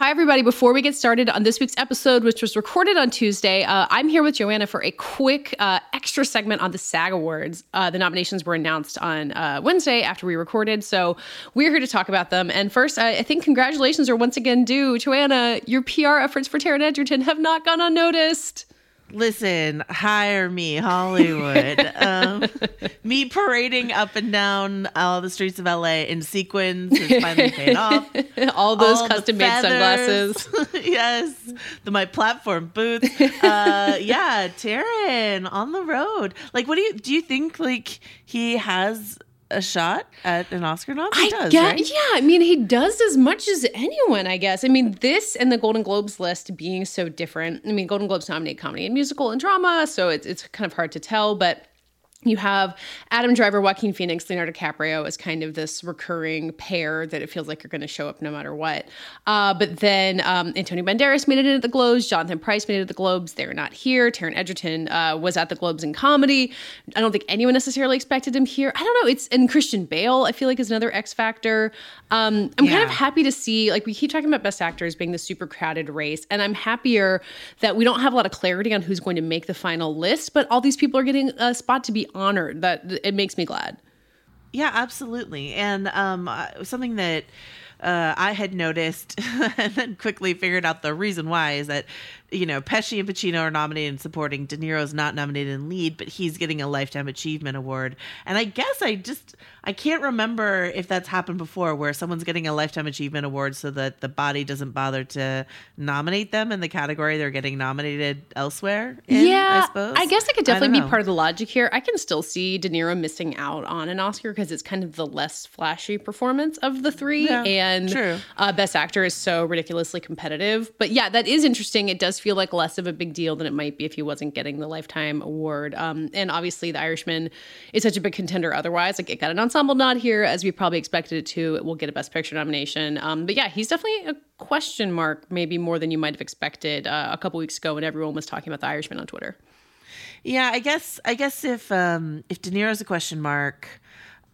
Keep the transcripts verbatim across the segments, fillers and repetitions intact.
Hi, everybody. Before we get started on this week's episode, which was recorded on Tuesday, uh, I'm here with Joanna for a quick uh, extra segment on the SAG Awards. Uh, the nominations were announced on uh, Wednesday after we recorded, so we're here to talk about them. And first, I, I think congratulations are once again due. Joanna, your P R efforts for Taron Egerton have not gone unnoticed. Listen, hire me, Hollywood. um, me parading up and down all the streets of L A in sequins is finally paid off. All those all custom-made sunglasses. Yes, the, my platform boots. Uh, yeah, Taron on the road. Like, what do you do? You think like he has a shot at an Oscar nom? He I does, guess, right? Yeah, I mean, he does as much as anyone, I guess. I mean, this and the Golden Globes list being so different. I mean, Golden Globes nominate comedy and musical and drama, so it's it's kind of hard to tell, but you have Adam Driver, Joaquin Phoenix, Leonardo DiCaprio as kind of this recurring pair that it feels like you're going to show up no matter what. Uh, but then um, Antonio Banderas made it into the Globes. Jonathan Pryce made it to the Globes. They're not here. Taron Egerton uh, was at the Globes in comedy. I don't think anyone necessarily expected him here. I don't know. It's and Christian Bale, I feel like, is another X factor. Um, I'm yeah. kind of happy to see, like, we keep talking about best actors being the super crowded race, and I'm happier that we don't have a lot of clarity on who's going to make the final list, but all these people are getting a spot to be honored. That it makes me glad. Yeah, absolutely. And um something that uh I had noticed and then quickly figured out the reason why is that, you know, Pesci and Pacino are nominated in supporting. De Niro's not nominated in lead, but he's getting a Lifetime Achievement Award. And I guess I just I can't remember if that's happened before, where someone's getting a Lifetime Achievement Award so that the body doesn't bother to nominate them in the category they're getting nominated elsewhere in, yeah, I suppose. I guess I could definitely I be part of the logic here. I can still see De Niro missing out on an Oscar because it's kind of the less flashy performance of the three. Yeah, and uh, Best Actor is so ridiculously competitive. But yeah, that is interesting. It does feel like less of a big deal than it might be if he wasn't getting the Lifetime Award. Um, and obviously The Irishman is such a big contender otherwise. Like, it got an ensemble nod here, as we probably expected it to. It will get a Best Picture nomination. Um, but yeah, he's definitely a question mark, maybe more than you might have expected uh, a couple weeks ago when everyone was talking about The Irishman on Twitter. Yeah, I guess I guess if um, if De Niro's a question mark,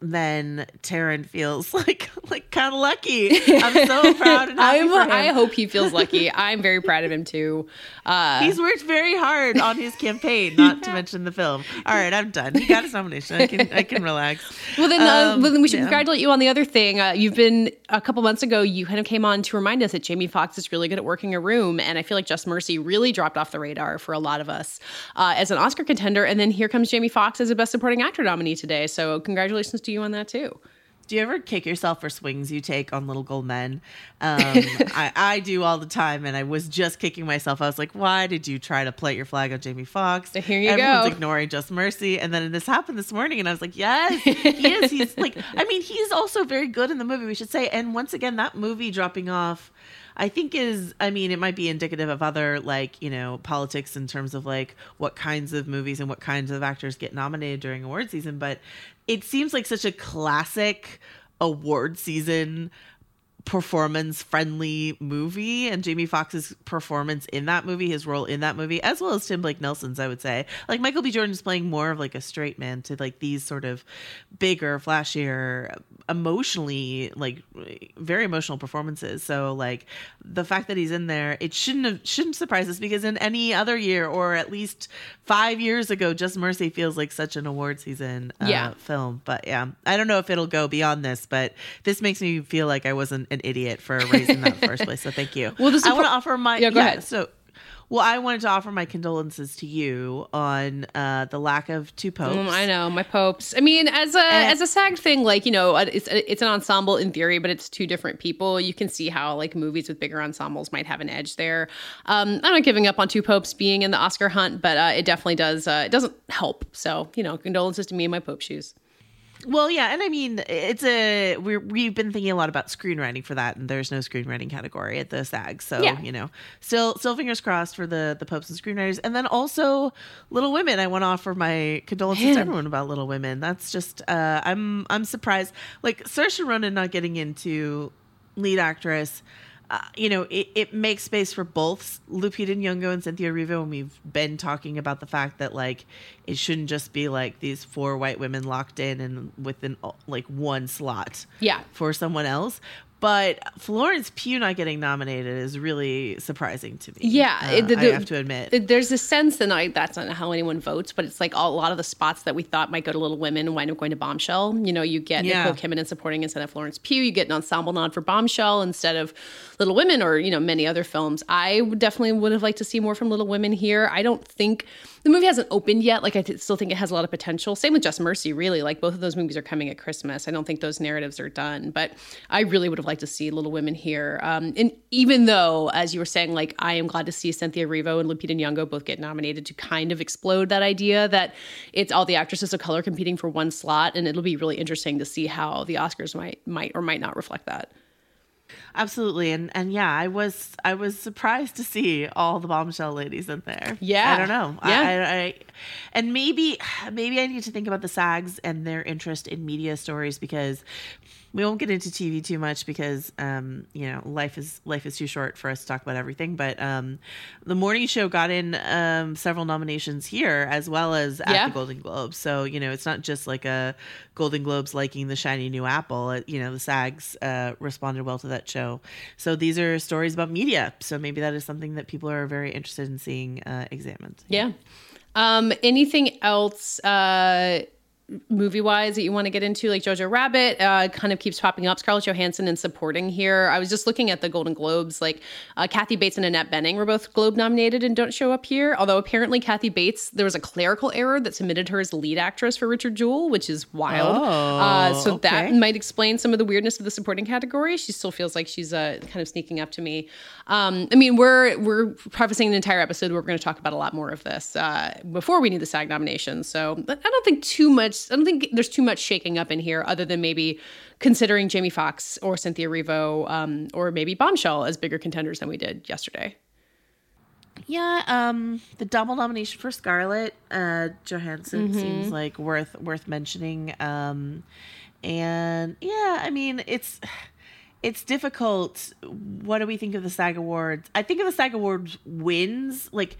then Taron feels like like kind of lucky. I'm so proud and happy for him. I hope he feels lucky. I'm very proud of him too. Uh, He's worked very hard on his campaign, not yeah. to mention the film. All right, I'm done. He got his nomination. I can I can relax. Well then, um, uh, well, then we should yeah. congratulate you on the other thing. Uh, you've been a couple months ago. You kind of came on to remind us that Jamie Foxx is really good at working a room, and I feel like Just Mercy really dropped off the radar for a lot of us uh, as an Oscar contender. And then here comes Jamie Foxx as a Best Supporting Actor nominee today. So congratulations to you on that too. Do you ever kick yourself for swings you take on Little Gold Men? Um, I, I do all the time, and I was just kicking myself. I was like, why did you try to plant your flag on Jamie Foxx? Here you Everyone's go. Everyone's ignoring Just Mercy. And then this happened this morning, and I was like, yes, he is. He's like, I mean, he's also very good in the movie, we should say. And once again, that movie dropping off, I think is, I mean, it might be indicative of other, like, you know, politics in terms of like what kinds of movies and what kinds of actors get nominated during award season. But it seems like such a classic award season performance-friendly movie, and Jamie Foxx's performance in that movie, his role in that movie, as well as Tim Blake Nelson's, I would say. Like, Michael B. Jordan's playing more of, like, a straight man to, like, these sort of bigger, flashier, emotionally, like, very emotional performances. So, like, the fact that he's in there, it shouldn't have, shouldn't surprise us, because in any other year, or at least five years ago, Just Mercy feels like such an award season uh, yeah. film. But, yeah, I don't know if it'll go beyond this, but this makes me feel like I wasn't an idiot for raising that in the first place. So thank you. Well, this I want to offer my yeah, go yeah, ahead. So, well, I wanted to offer my condolences to you on uh, the lack of two popes. Mm, I know, my popes. I mean, as a and, as a SAG thing, like, you know, it's it's an ensemble in theory, but it's two different people. You can see how, like, movies with bigger ensembles might have an edge there. Um, I'm not giving up on two popes being in the Oscar hunt, but uh, it definitely does. Uh, it doesn't help. So, you know, condolences to me and my pope shoes. Well, yeah, and I mean, it's a we're, we've been thinking a lot about screenwriting for that, and there's no screenwriting category at the SAG, so yeah. you know, still, still fingers crossed for the the popes and screenwriters, and then also Little Women. I want to offer my condolences Man. to everyone about Little Women. That's just uh, I'm I'm surprised, like Saoirse Ronan not getting into lead actress. Uh, you know, it, it makes space for both Lupita Nyong'o and Cynthia Erivo. And we've been talking about the fact that, like, it shouldn't just be like these four white women locked in and within like one slot yeah. for someone else. But Florence Pugh not getting nominated is really surprising to me. Yeah, uh, the, the, I have to admit. The, there's a sense that I, that's not how anyone votes, but it's like a lot of the spots that we thought might go to Little Women wind up going to Bombshell. You know, you get yeah. Nicole Kidman supporting instead of Florence Pugh. You get an ensemble nod for Bombshell instead of Little Women, or, you know, many other films. I definitely would have liked to see more from Little Women here. I don't think... The movie hasn't opened yet. Like, I th- still think it has a lot of potential. Same with Just Mercy, really. Like, both of those movies are coming at Christmas. I don't think those narratives are done. But I really would have liked to see Little Women here. Um, and even though, as you were saying, like, I am glad to see Cynthia Erivo and Lupita Nyong'o both get nominated to kind of explode that idea that it's all the actresses of color competing for one slot. And it'll be really interesting to see how the Oscars might might or might not reflect that. Absolutely. And and yeah, I was I was surprised to see all the Bombshell ladies in there. Yeah. I don't know. Yeah. I, I, I, and maybe maybe I need to think about the SAGs and their interest in media stories, because we won't get into T V too much because, um, you know, life is life is too short for us to talk about everything. But um, the morning show got in um, several nominations here, as well as at yeah. the Golden Globes. So, you know, it's not just like a Golden Globes liking the shiny new apple. It, you know, the SAGs uh, responded well to that show. So these are stories about media. So maybe that is something that people are very interested in seeing uh, examined. Yeah. yeah. Um, anything else? Uh movie-wise that you want to get into, like Jojo Rabbit uh, kind of keeps popping up. Scarlett Johansson in supporting here. I was just looking at the Golden Globes, like uh, Kathy Bates and Annette Bening were both Globe-nominated and don't show up here, although apparently Kathy Bates, there was a clerical error that submitted her as lead actress for Richard Jewell, which is wild. Oh, uh, so okay. that might explain some of the weirdness of the supporting category. She still feels like she's uh, kind of sneaking up to me. Um, I mean, we're we're prefacing an entire episode where we're going to talk about a lot more of this uh, before we knew the SAG nominations, so I don't think too much I don't think there's too much shaking up in here, other than maybe considering Jamie Foxx or Cynthia Erivo um, or maybe Bombshell as bigger contenders than we did yesterday. Yeah, um, the double nomination for Scarlett uh, Johansson mm-hmm. seems like worth worth mentioning. Um, and yeah, I mean, it's it's difficult. What do we think of the SAG Awards? I think of the SAG Awards wins, like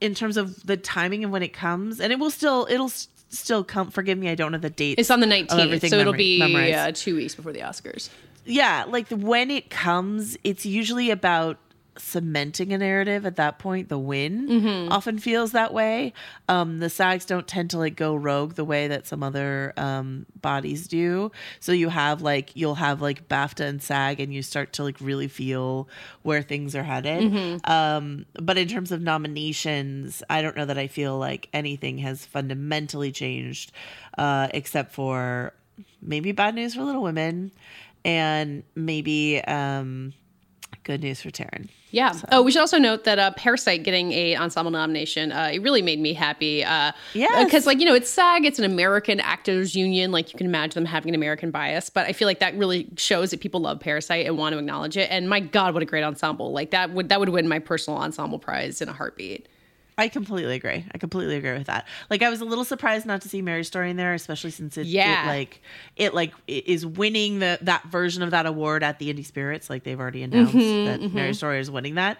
in terms of the timing and when it comes, and it will still it'll. still come forgive me I don't know the dates. It's on the nineteenth, so it'll be uh, two weeks before the Oscars. Yeah, like the, when it comes, it's usually about cementing a narrative at that point. The win mm-hmm. often feels that way. Um the SAGs don't tend to like go rogue the way that some other um bodies do, so you have like you'll have like BAFTA and SAG and you start to like really feel where things are headed. Mm-hmm. Um but in terms of nominations, I don't know that I feel like anything has fundamentally changed, uh except for maybe bad news for Little Women and maybe um good news for Taron. Yeah. So. Oh, we should also note that uh, Parasite getting a ensemble nomination, uh, it really made me happy. Uh, yeah. Because, like, you know, it's SAG, it's an American actors union. Like, you can imagine them having an American bias. But I feel like that really shows that people love Parasite and want to acknowledge it. And my God, what a great ensemble. Like, that would that would win my personal ensemble prize in a heartbeat. I completely agree. I completely agree with that. Like, I was a little surprised not to see Marriage Story in there, especially since it, yeah. it like it like it is winning the that version of that award at the Indie Spirits. Like, they've already announced mm-hmm, that mm-hmm. Marriage Story is winning that.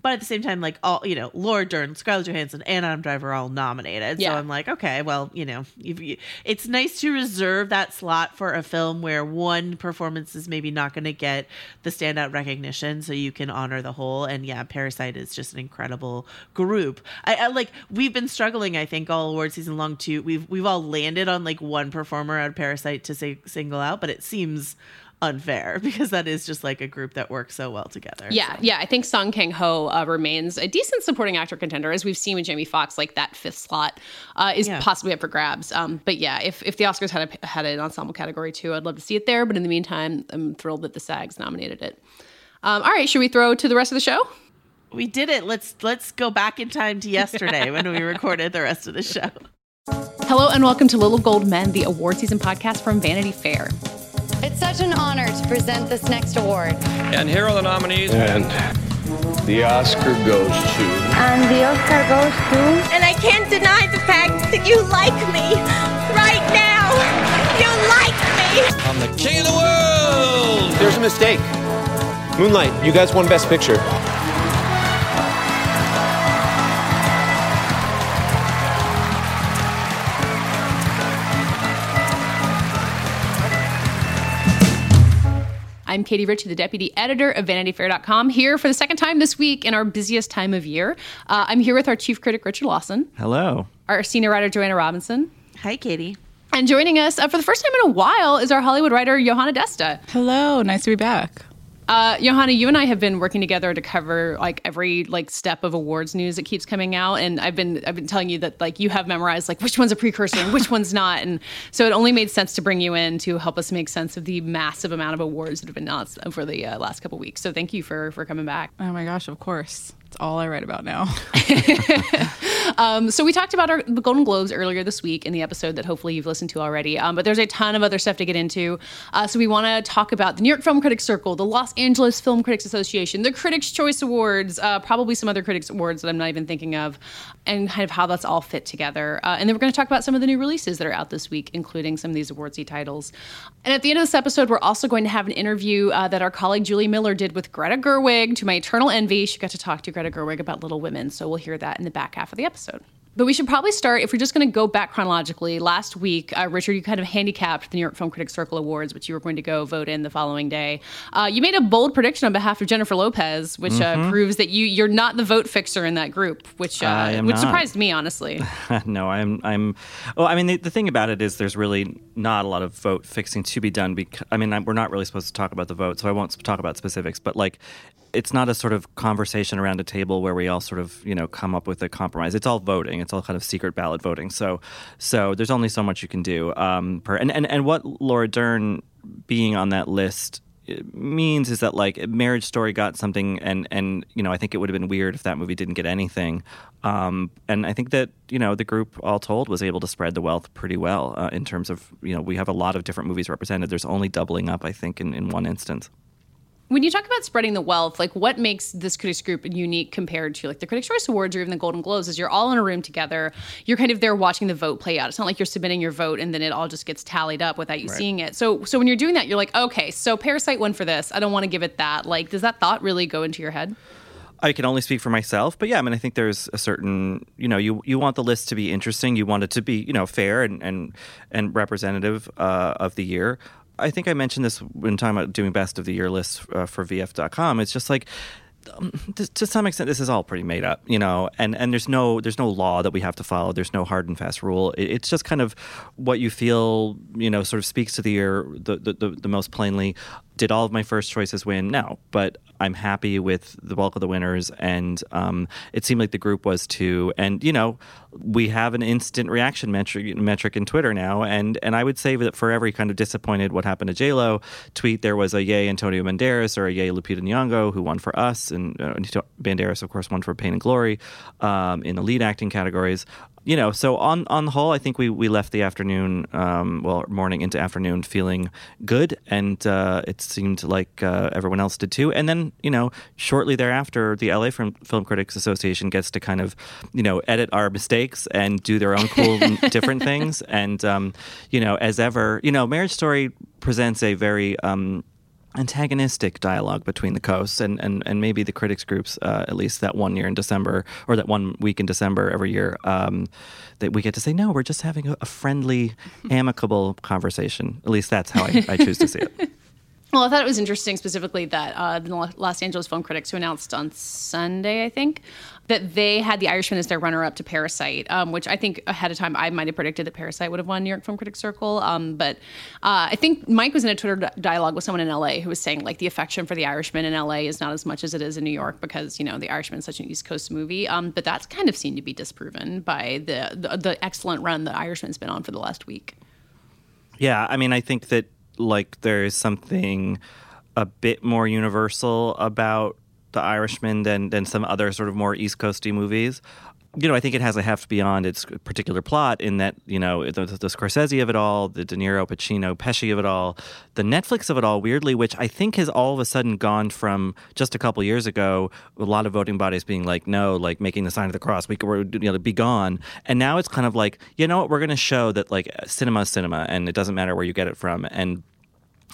But at the same time, like, all, you know, Laura Dern, Scarlett Johansson, and Adam Driver are all nominated. Yeah. So I'm like, okay, well, you know, you've, you, it's nice to reserve that slot for a film where one performance is maybe not going to get the standout recognition, so you can honor the whole. And yeah, Parasite is just an incredible group. I, I like, we've been struggling, I think, all award season long too. We've we've all landed on like one performer out of Parasite to say, single out, but it seems unfair because that is just like a group that works so well together. Yeah. So. Yeah. I think Song Kang-ho uh, remains a decent supporting actor contender, as we've seen with Jamie Foxx. Like, that fifth slot uh, is yeah. possibly up for grabs. Um, but yeah, if, if the Oscars had a, had an ensemble category too, I'd love to see it there. But in the meantime, I'm thrilled that the SAGs nominated it. Um, all right. Should we throw to the rest of the show? We did it. Let's, let's go back in time to yesterday when we recorded the rest of the show. Hello and welcome to Little Gold Men, the award season podcast from Vanity Fair. It's such an honor to present this next award. And here are the nominees. And the Oscar goes to... And the Oscar goes to... And I can't deny the fact that you like me. Right now, you like me. I'm the king of the world. There's a mistake. Moonlight, you guys won Best Picture. I'm Katie Ritchie, the deputy editor of Vanity Fair dot com, here for the second time this week in our busiest time of year. Uh, I'm here with our chief critic, Richard Lawson. Hello. Our senior writer, Joanna Robinson. Hi, Katie. And joining us uh, for the first time in a while is our Hollywood writer, Johanna Desta. Hello. Nice to be back. Uh, Johanna, you and I have been working together to cover like every like step of awards news that keeps coming out, and I've been I've been telling you that like you have memorized like which one's a precursor and which one's not, and so it only made sense to bring you in to help us make sense of the massive amount of awards that have been announced over the uh, last couple of weeks. So thank you for for coming back. Oh my gosh, of course. It's all I write about now. um, so we talked about our, the Golden Globes earlier this week in the episode that hopefully you've listened to already. Um, but there's a ton of other stuff to get into. Uh, so we want to talk about the New York Film Critics Circle, the Los Angeles Film Critics Association, the Critics Choice Awards, uh, probably some other critics awards that I'm not even thinking of, and kind of how that's all fit together. Uh, and then we're going to talk about some of the new releases that are out this week, including some of these awardsy titles. And at the end of this episode, we're also going to have an interview uh, that our colleague Julie Miller did with Greta Gerwig. To my eternal envy, she got to talk to Greta Gerwig about Little Women, so we'll hear that in the back half of the episode. But we should probably start, if we're just going to go back chronologically, last week, uh, Richard, you kind of handicapped the New York Film Critics Circle Awards, which you were going to go vote in the following day. Uh, you made a bold prediction on behalf of Jennifer Lopez, which mm-hmm. uh, proves that you, you're not the vote fixer in that group, which uh, which not. surprised me, honestly. No, I'm... I'm. Well, I mean, the, the thing about it is there's really not a lot of vote fixing to be done. Because, I mean, I'm, we're not really supposed to talk about the vote, so I won't talk about specifics, but like... it's not a sort of conversation around a table where we all sort of, you know, come up with a compromise. It's all voting. It's all kind of secret ballot voting. So so there's only so much you can do. Um, per, and, and, and what Laura Dern being on that list means is that, like, Marriage Story got something, and, and you know, I think it would have been weird if that movie didn't get anything. Um, and I think that, you know, the group all told was able to spread the wealth pretty well uh, in terms of, you know, we have a lot of different movies represented. There's only doubling up, I think, in, in one instance. When you talk about spreading the wealth, like what makes this critics group unique compared to like the Critics' Choice Awards or even the Golden Globes is you're all in a room together. You're kind of there watching the vote play out. It's not like you're submitting your vote and then it all just gets tallied up without you right. seeing it. So so when you're doing that, you're like, okay, so Parasite won for this. I don't want to give it that. Like, does that thought really go into your head? I can only speak for myself, but yeah, I mean, I think there's a certain, you know, you, you want the list to be interesting. You want it to be, you know, fair and, and, and representative uh, of the year. I think I mentioned this when talking about doing best of the year lists uh, for V F dot com. It's just like, um, to, to some extent, this is all pretty made up, you know, and, and there's no there's no law that we have to follow. There's no hard and fast rule. It, it's just kind of what you feel, you know, sort of speaks to the year the, the, the, the most plainly. Did all of my first choices win? No, but I'm happy with the bulk of the winners, and um, it seemed like the group was too. And, you know, we have an instant reaction metric, metric in Twitter now, and and I would say that for every kind of disappointed what happened to J-Lo tweet, there was a yay Antonio Banderas or a yay Lupita Nyong'o, who won for us, and uh, Banderas, of course, won for Pain and Glory um, in the lead acting categories. You know, so on, on the whole, I think we, we left the afternoon, um, well, morning into afternoon feeling good, and uh, it seemed like uh, everyone else did too. And then, you know, shortly thereafter, the L A Film, Film Critics Association gets to kind of, you know, edit our mistakes and do their own cool different things. And, um, you know, as ever, you know, Marriage Story presents a very... Um, antagonistic dialogue between the coasts and, and, and maybe the critics groups, uh, at least that one year in December, or that one week in December every year, um, that we get to say, no, we're just having a, a friendly, amicable conversation. At least that's how I, I choose to see it. Well, I thought it was interesting specifically that uh, the Los Angeles Film Critics, who announced on Sunday, I think, that they had The Irishman as their runner-up to Parasite, um, which I think ahead of time I might have predicted that Parasite would have won New York Film Critics Circle. Um, but uh, I think Mike was in a Twitter d- dialogue with someone in L A who was saying, like, the affection for The Irishman in L A is not as much as it is in New York because, you know, The Irishman is such an East Coast movie. Um, but that's kind of seemed to be disproven by the, the, the excellent run The Irishman's been on for the last week. Yeah, I mean, I think that, like, there is something a bit more universal about The Irishman than than some other sort of more East Coasty movies. You know, I think it has a heft beyond its particular plot in that, you know, the, the Scorsese of it all, the De Niro, Pacino, Pesci of it all, the Netflix of it all, weirdly, which I think has all of a sudden gone from just a couple years ago, a lot of voting bodies being like, no, like making the sign of the cross, we we're, you know, be gone. And now it's kind of like, you know what, we're going to show that like cinema is cinema and it doesn't matter where you get it from. And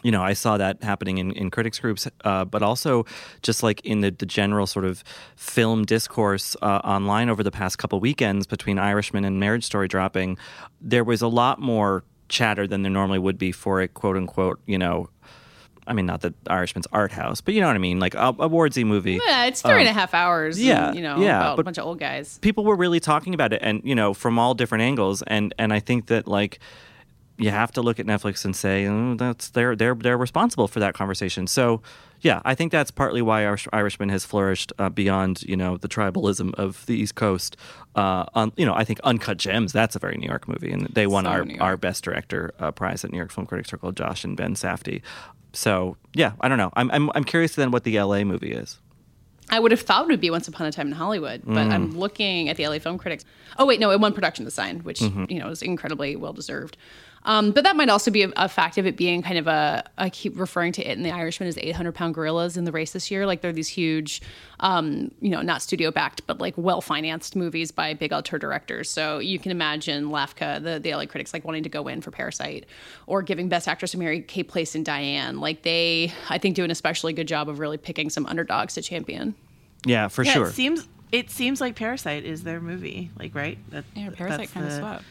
you know, I saw that happening in, in critics groups, uh, but also just like in the, the general sort of film discourse uh, online over the past couple weekends between Irishman and Marriage Story dropping, there was a lot more chatter than there normally would be for a quote unquote, you know, I mean, not that Irishman's art house, but you know what I mean, like a awardsy movie. Yeah, it's three um, and a half hours. Yeah, and, you know, yeah, about a bunch of old guys. People were really talking about it, and you know, from all different angles, and and I think that like. You have to look at Netflix and say, oh, that's they're they're they're responsible for that conversation. So, yeah, I think that's partly why Irish, Irishman has flourished uh, beyond, you know, the tribalism of the East Coast. Uh, on, you know, I think Uncut Gems, that's a very New York movie, and they won so our, our Best Director uh, prize at New York Film Critics Circle, Josh and Ben Safdie. So, yeah, I don't know. I'm I'm I'm curious then what the L A movie is. I would have thought it would be Once Upon a Time in Hollywood, but mm. I'm looking at the L A Film Critics. Oh, wait, no, it won Production Design, which, mm-hmm. you know, is incredibly well-deserved. Um, but that might also be a, a fact of it being kind of a, I keep referring to it in The Irishman as eight hundred pound gorillas in the race this year. Like they're these huge, um, you know, not studio backed, but like well-financed movies by big auteur directors. So you can imagine Lafka, the, the L A critics, like wanting to go in for Parasite or giving Best Actress to Mary Kay Place and Diane. Like they, I think, do an especially good job of really picking some underdogs to champion. Yeah, for yeah, sure. It seems, it seems like Parasite is their movie, like, right? That, yeah, Parasite kind of the... swept.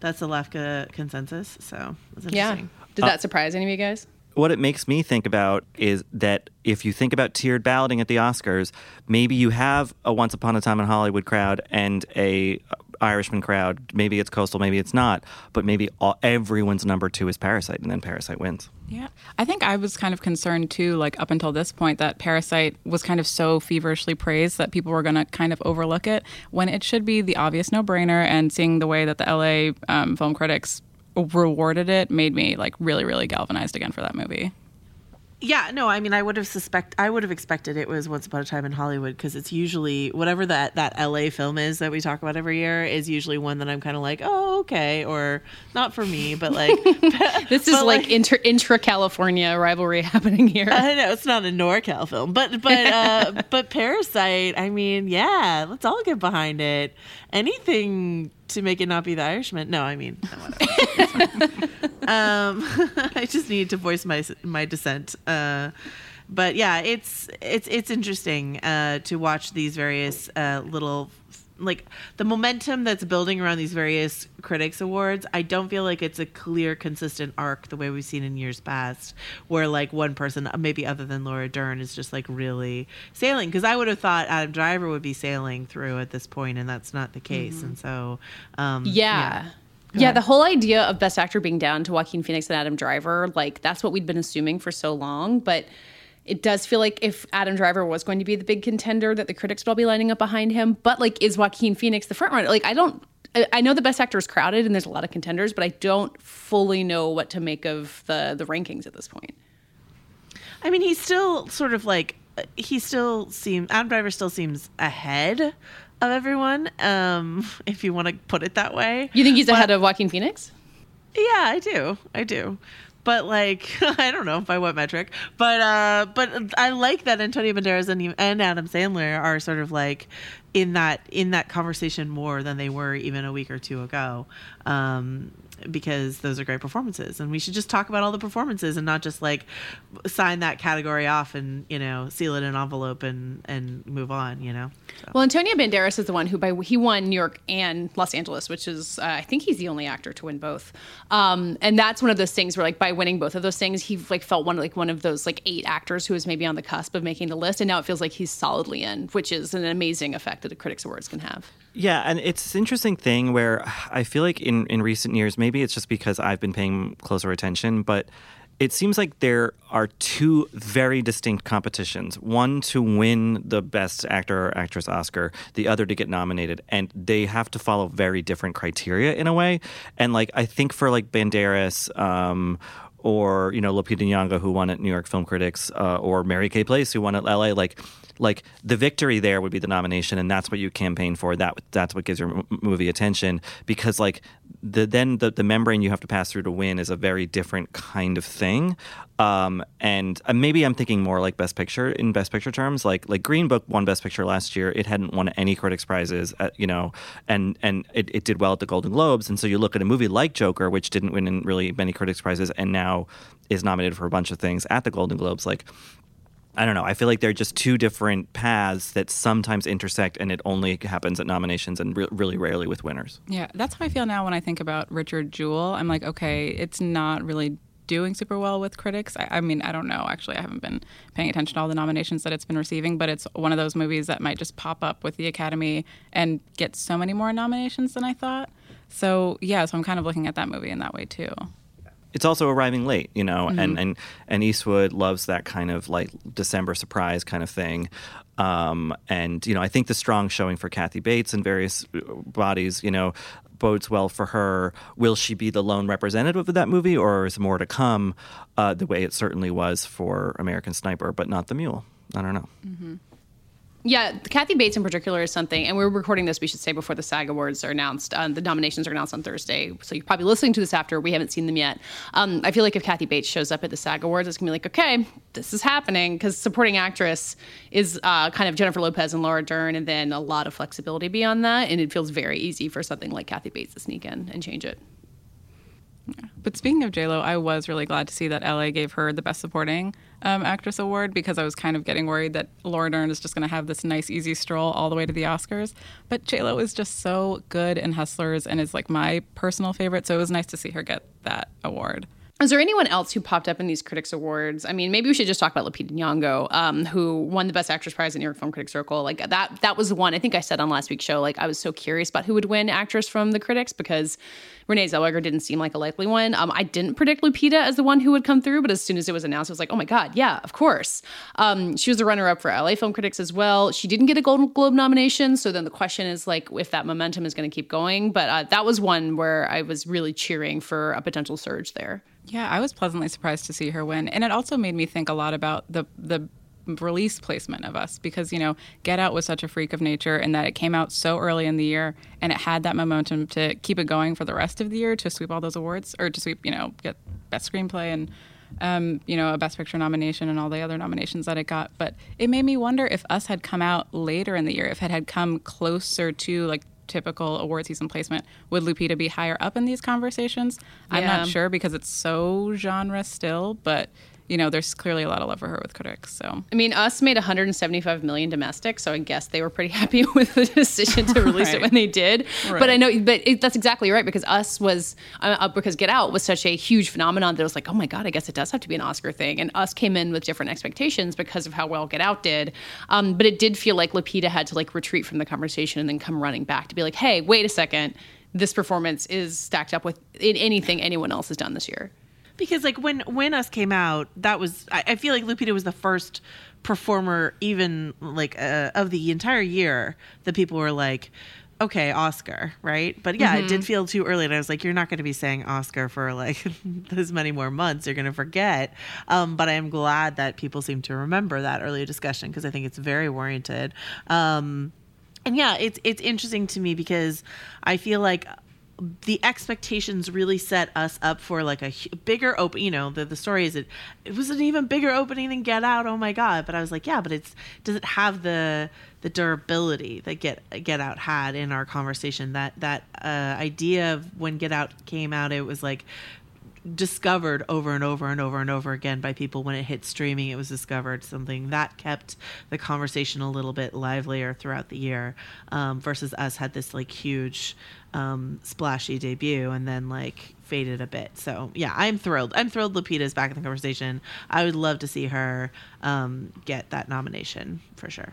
That's the Lafka consensus, so it's interesting. Yeah. Did that uh, surprise any of you guys? What it makes me think about is that if you think about tiered balloting at the Oscars, maybe you have a Once Upon a Time in Hollywood crowd and a Irishman crowd. Maybe it's coastal, maybe it's not, but maybe all, everyone's number two is Parasite, and then Parasite wins. Yeah. I think I was kind of concerned, too, like up until this point, that Parasite was kind of so feverishly praised that people were going to kind of overlook it when it should be the obvious no-brainer. And seeing the way that the L A um, film critics rewarded it made me like really, really galvanized again for that movie. Yeah, no, I mean, I would have suspect, I would have expected it was Once Upon a Time in Hollywood because it's usually whatever that, that L A film is that we talk about every year is usually one that I'm kind of like, oh, okay, or not for me, but like this is like, like inter, intra-California rivalry happening here. I know it's not a NorCal film, but but uh, but Parasite. I mean, yeah, let's all get behind it. Anything to make it not be The Irishman. No, I mean, whatever. um, I just need to voice my my dissent. Uh, but yeah, it's it's it's interesting uh, to watch these various uh, little, like the momentum that's building around these various critics awards. I don't feel like it's a clear, consistent arc the way we've seen in years past, where like one person, maybe other than Laura Dern, is just like really sailing. Because I would have thought Adam Driver would be sailing through at this point, and that's not the case. Mm-hmm. And so, um, yeah. yeah. Go yeah, ahead. The whole idea of Best Actor being down to Joaquin Phoenix and Adam Driver, like that's what we'd been assuming for so long. But it does feel like if Adam Driver was going to be the big contender, that the critics would all be lining up behind him. But like, is Joaquin Phoenix the front runner? Like, I don't. I know the Best Actor is crowded and there's a lot of contenders, but I don't fully know what to make of the the rankings at this point. I mean, he's still sort of like he still seems Adam Driver still seems ahead of everyone, um, if you want to put it that way. You think he's but, ahead of Joaquin Phoenix? Yeah, I do. I do. but like, I don't know by what metric, but uh, but I like that Antonio Banderas and, and Adam Sandler are sort of like in that in that conversation more than they were even a week or two ago, um, because those are great performances, and we should just talk about all the performances and not just like sign that category off and, you know, seal it in an envelope and, and move on, you know? So. Well, Antonio Banderas is the one who by, he won New York and Los Angeles, which is, uh, I think he's the only actor to win both. Um, and that's one of those things where like by winning both of those things, he like felt one, like one of those like eight actors who was maybe on the cusp of making the list. And now it feels like he's solidly in, which is an amazing effect that the Critics Awards can have. Yeah. And it's this interesting thing where I feel like in, in recent years, maybe Maybe it's just because I've been paying closer attention, but it seems like there are two very distinct competitions. One to win the Best Actor or Actress Oscar, the other to get nominated. And they have to follow very different criteria in a way. And like I think for like Banderas, um, or, you know, Lupita Nyong'o, who won at New York Film Critics, uh, or Mary Kay Place, who won at L A, like like the victory there would be the nomination, and that's what you campaign for. That that's what gives your m- movie attention, because like the then the, the membrane you have to pass through to win is a very different kind of thing. Um, and uh, maybe I'm thinking more like Best Picture in Best Picture terms. Like like Green Book won Best Picture last year. It hadn't won any critics prizes, at, you know, and and it, it did well at the Golden Globes. And so you look at a movie like Joker, which didn't win in really many critics prizes, and now is nominated for a bunch of things at the Golden Globes. Like, I don't know. I feel like they're just two different paths that sometimes intersect, and it only happens at nominations and re- really rarely with winners. Yeah, that's how I feel now when I think about Richard Jewell. I'm like, okay, it's not really doing super well with critics. I, I mean, I don't know. Actually, I haven't been paying attention to all the nominations that it's been receiving, but it's one of those movies that might just pop up with the Academy and get so many more nominations than I thought. So, yeah, so I'm kind of looking at that movie in that way, too. It's also arriving late, you know, mm-hmm. and, and, and Eastwood loves that kind of like December surprise kind of thing. Um, and, you know, I think the strong showing for Kathy Bates in various bodies, you know, bodes well for her. Will she be the lone representative of that movie, or is more to come, uh, the way it certainly was for American Sniper, but not The Mule? I don't know. Mm-hmm. Yeah, Kathy Bates in particular is something, and we're recording this, we should say, before the SAG Awards are announced. Um, the nominations are announced on Thursday, so you're probably listening to this after. We haven't seen them yet. Um, I feel like if Kathy Bates shows up at the SAG Awards, it's going to be like, okay, this is happening, because supporting actress is uh, kind of Jennifer Lopez and Laura Dern, and then a lot of flexibility beyond that, and it feels very easy for something like Kathy Bates to sneak in and change it. Yeah. But speaking of J-Lo, I was really glad to see that L A gave her the Best Supporting um, Actress Award, because I was kind of getting worried that Laura Dern is just going to have this nice, easy stroll all the way to the Oscars. But J-Lo is just so good in Hustlers and is like my personal favorite, so it was nice to see her get that award. Is there anyone else who popped up in these Critics Awards? I mean, maybe we should just talk about Lupita Nyong'o, um, who won the Best Actress Prize in New York Film Critics Circle. Like that, that was the one I think I said on last week's show, like I was so curious about who would win actress from the critics, because Renee Zellweger didn't seem like a likely one. Um, I didn't predict Lupita as the one who would come through, but as soon as it was announced, I was like, oh my God, yeah, of course. Um, she was the runner-up for L A Film Critics as well. She didn't get a Golden Globe nomination, so then the question is like if that momentum is going to keep going. But uh, that was one where I was really cheering for a potential surge there. Yeah, I was pleasantly surprised to see her win. And it also made me think a lot about the the release placement of us, because, you know, Get Out was such a freak of nature in that it came out so early in the year and it had that momentum to keep it going for the rest of the year to sweep all those awards, or to sweep, you know, get Best Screenplay and, um, you know, a Best Picture nomination and all the other nominations that it got. But it made me wonder if Us had come out later in the year, if it had come closer to, like, typical award season placement, would Lupita be higher up in these conversations? Yeah. I'm not sure, because it's so genre still, but you know, there's clearly a lot of love for her with critics. So I mean, Us made one hundred seventy-five million domestic, so I guess they were pretty happy with the decision to release right. it when they did. Right. But I know, but it, that's exactly right, because Us was uh, because Get Out was such a huge phenomenon that it was like, oh my God, I guess it does have to be an Oscar thing. And Us came in with different expectations because of how well Get Out did. Um, but it did feel like Lupita had to like retreat from the conversation and then come running back to be like, hey, wait a second, this performance is stacked up with in anything anyone else has done this year. Because, like, when, when Us came out, that was... I, I feel like Lupita was the first performer, even, like, uh, of the entire year that people were like, okay, Oscar, right? But, yeah, mm-hmm. it did feel too early. And I was like, you're not going to be saying Oscar for, like, this many more months. You're going to forget. Um, but I am glad that people seem to remember that earlier discussion, because I think it's very warranted. Um, and, yeah, it's it's interesting to me, because I feel like... the expectations really set us up for like a bigger open, you know, the, the story is it, it was an even bigger opening than Get Out. Oh my God. But I was like, yeah, but it's, does it have the, the durability that Get, Get Out had in our conversation? That, that, uh, idea of when Get Out came out, it was like discovered over and over and over and over again by people. When it hit streaming, it was discovered, something that kept the conversation a little bit livelier throughout the year, um, versus Us had this like huge um, splashy debut and then like faded a bit. So yeah, I'm thrilled. I'm thrilled Lupita's back in the conversation. I would love to see her um, get that nomination for sure.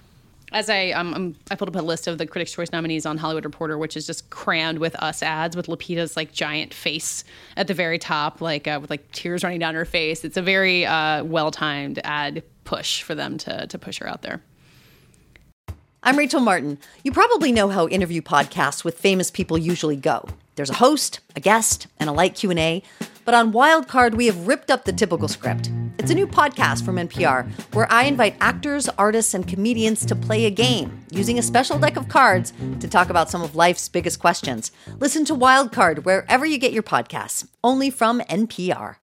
As I um I pulled up a list of the Critics' Choice nominees on Hollywood Reporter, which is just crammed with Us ads, with Lupita's like giant face at the very top, like uh, with like tears running down her face. It's a very uh, well-timed ad push for them to to push her out there. I'm Rachel Martin. You probably know how interview podcasts with famous people usually go. There's a host, a guest, and a light Q and A. But on Wildcard, we have ripped up the typical script. It's a new podcast from N P R where I invite actors, artists, and comedians to play a game using a special deck of cards to talk about some of life's biggest questions. Listen to Wildcard wherever you get your podcasts, only from N P R.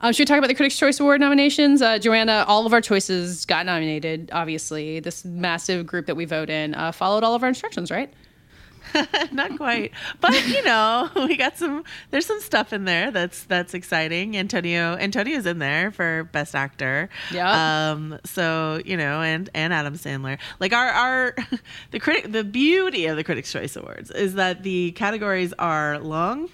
Um, should we talk about the Critics' Choice Award nominations? Uh, Joanna, all of our choices got nominated, obviously. This massive group that we vote in uh, followed all of our instructions, right? Not quite, but you know, we got some, there's some stuff in there that's that's exciting. Antonio Antonio's in there for Best Actor. Yeah. Um so, you know, and and Adam Sandler. Like our our the critic the beauty of the Critics' Choice Awards is that the categories are long.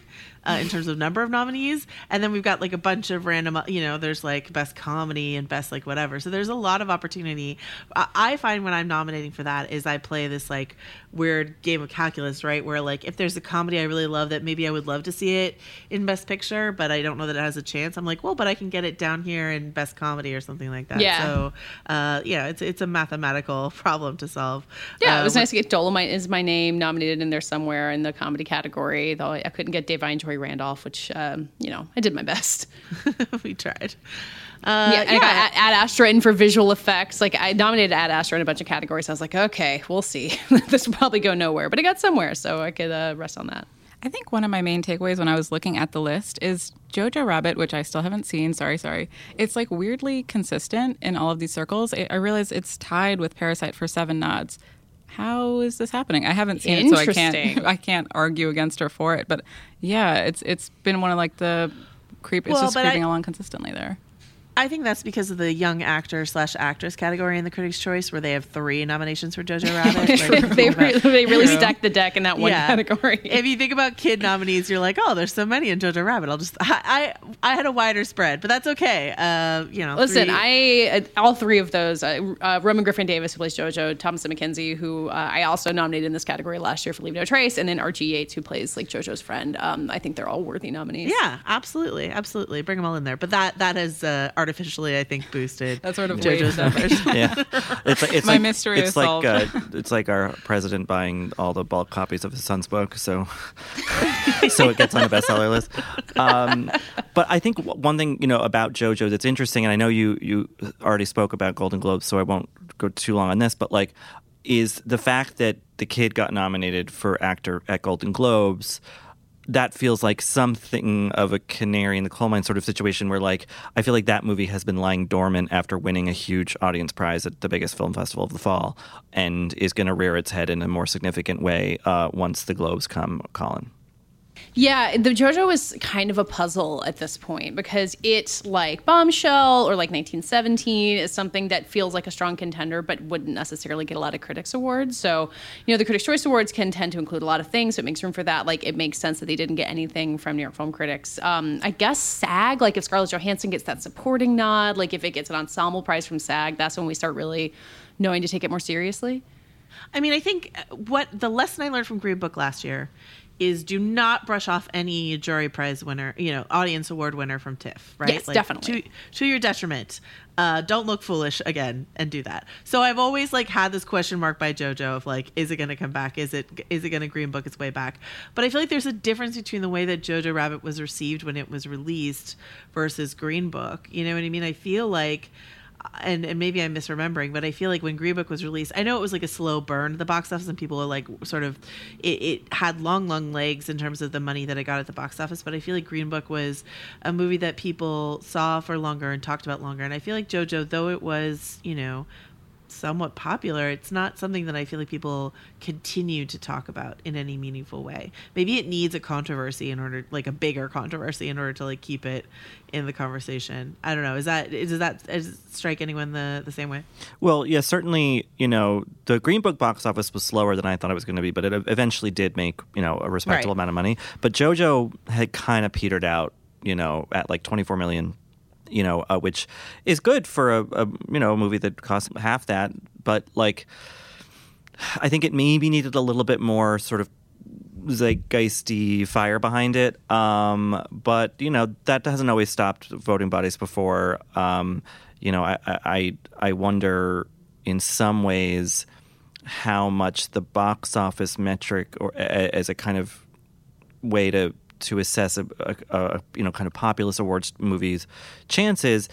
Uh, in terms of number of nominees. And then we've got like a bunch of random, you know, there's like Best Comedy and Best like whatever. So there's a lot of opportunity. I, I find when I'm nominating for that is I play this like weird game of calculus, right? Where like if there's a comedy I really love that maybe I would love to see it in Best Picture, but I don't know that it has a chance. I'm like, well, but I can get it down here in Best Comedy or something like that. Yeah. So uh, yeah, it's it's a mathematical problem to solve. Yeah, uh, it was nice to get Dolomite Is My Name nominated in there somewhere in the comedy category, though I couldn't get Dave I Enjoy Randolph, which um you know, I did my best. We tried. Uh yeah, and yeah. I got Ad Astra in for visual effects. Like I nominated Ad Astra in a bunch of categories. I was like, okay, we'll see. This will probably go nowhere, but it got somewhere, so I could uh, rest on that. I think one of my main takeaways when I was looking at the list is Jojo Rabbit, which I still haven't seen. Sorry, sorry. It's like weirdly consistent in all of these circles. I, I realize it's tied with Parasite for seven nods. How is this happening? I haven't seen it, so I can't. I can't argue against her for it. But yeah, it's it's been one of like the creep. It's well, just creeping I, along consistently there. I think that's because of the young actor slash actress category in the Critics' Choice, where they have three nominations for Jojo Rabbit. they, really, they really stacked the deck in that one yeah. category. If you think about kid nominees, you're like, oh, there's so many in Jojo Rabbit. I'll just I I, I had a wider spread, but that's okay. Uh, you know, listen, three. I all three of those. Uh, uh, Roman Griffin Davis, who plays Jojo, Thomasin McKenzie, who uh, I also nominated in this category last year for Leave No Trace, and then Archie Yates, who plays like Jojo's friend. Um, I think they're all worthy nominees. Yeah, absolutely, absolutely, bring them all in there. But that that is. Uh, artificially, I think, boosted. That's sort of JoJo's numbers. Yeah, it's like, it's my like, mystery it's is like, solved. Uh, it's like our president buying all the bulk copies of his son's book, so so it gets on the bestseller list. Um, but I think one thing you know about JoJo that's interesting, and I know you you already spoke about Golden Globes, so I won't go too long on this, but like, is the fact that the kid got nominated for actor at Golden Globes. That feels like something of a canary in the coal mine sort of situation where, like, I feel like that movie has been lying dormant after winning a huge audience prize at the biggest film festival of the fall and is going to rear its head in a more significant way uh, once the Globes come, Colin. Yeah, the JoJo is kind of a puzzle at this point because it's like Bombshell or like nineteen seventeen is something that feels like a strong contender but wouldn't necessarily get a lot of critics awards. So, you know, the Critics' Choice Awards can tend to include a lot of things, so it makes room for that. Like, it makes sense that they didn't get anything from New York Film Critics. Um, I guess SAG, like if Scarlett Johansson gets that supporting nod, like if it gets an ensemble prize from SAG, that's when we start really knowing to take it more seriously. I mean, I think what the lesson I learned from Green Book last year is do not brush off any jury prize winner, you know, audience award winner from TIFF, right? Yes, like, definitely. To, to your detriment. Uh, don't look foolish again and do that. So I've always like had this question mark by JoJo of like, is it going to come back? Is it is it going to Green Book its way back? But I feel like there's a difference between the way that Jojo Rabbit was received when it was released versus Green Book. You know what I mean? I feel like and, and maybe I'm misremembering, but I feel like when Green Book was released, I know it was like a slow burn to the box office, and people are like sort of, it, it had long, long legs in terms of the money that it got at the box office. But I feel like Green Book was a movie that people saw for longer and talked about longer. And I feel like Jojo, though it was, you know, somewhat popular, it's not something that I feel like people continue to talk about in any meaningful way. Maybe it needs a controversy in order, like a bigger controversy in order to like keep it in the conversation. I don't know. Is that, does that is strike anyone the, the same way? Well, yeah, certainly, you know, the Green Book box office was slower than I thought it was going to be, but it eventually did make, you know, a respectable right. amount of money. But Jojo had kind of petered out, you know, at like twenty-four million, you know, uh, which is good for a, a, you know, a movie that costs half that. But, like, I think it maybe needed a little bit more sort of zeitgeisty fire behind it. Um, but, you know, that hasn't always stopped voting bodies before. Um, you know, I, I, I wonder in some ways how much the box office metric or a, as a kind of way to to assess a, a, a you know kind of populist awards movies chances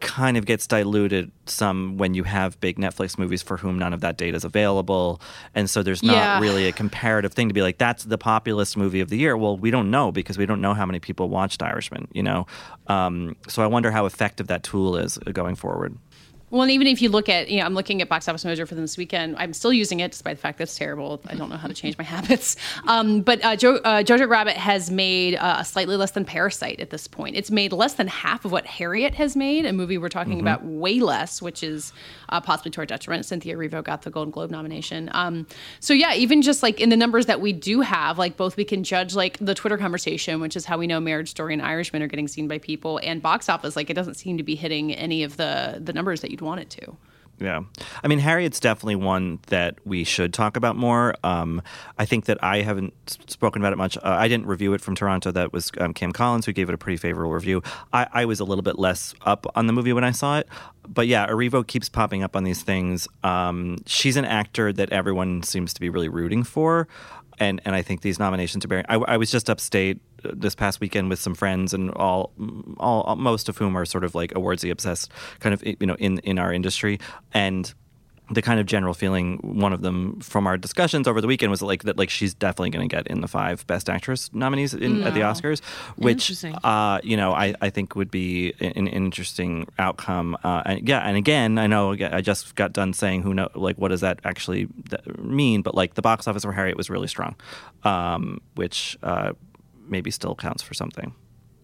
kind of gets diluted some when you have big Netflix movies for whom none of that data is available, and so there's not yeah. really a comparative thing to be like, that's the populist movie of the year. Well, we don't know, because we don't know how many people watched Irishman, you know. Um, so I wonder how effective that tool is going forward. Well, and even if you look at, you know, I'm looking at Box Office Mojo for this weekend. I'm still using it, despite the fact that it's terrible. I don't know how to change my habits. Um, but uh, jo- uh, Jojo Rabbit has made uh, slightly less than Parasite at this point. It's made less than half of what Harriet has made, a movie we're talking mm-hmm. about way less, which is uh, possibly to our detriment. Cynthia Erivo got the Golden Globe nomination. Um, so, yeah, even just, like, in the numbers that we do have, like, both we can judge, like, the Twitter conversation, which is how we know Marriage Story and Irishman are getting seen by people, and Box Office, like, it doesn't seem to be hitting any of the, the numbers that you want it to. Yeah. I mean, Harriet's definitely one that we should talk about more. Um, I think that I haven't spoken about it much. Uh, I didn't review it from Toronto. That was um, Cam Collins, who gave it a pretty favorable review. I, I was a little bit less up on the movie when I saw it. But yeah, Erivo keeps popping up on these things. Um, she's an actor that everyone seems to be really rooting for. And and I think these nominations are bearing. I, I was just upstate this past weekend with some friends, and all, all most of whom are sort of like awardsy obsessed, kind of, you know, in, in our industry. And the kind of general feeling, one of them from our discussions over the weekend was like that, like she's definitely going to get in the five Best Actress nominees in, no. at the Oscars, which uh, you know I, I think would be an, an interesting outcome. Uh, and yeah, and again, I know I just got done saying who know like what does that actually mean, but like the box office for Harriet was really strong, um, which uh, maybe still counts for something.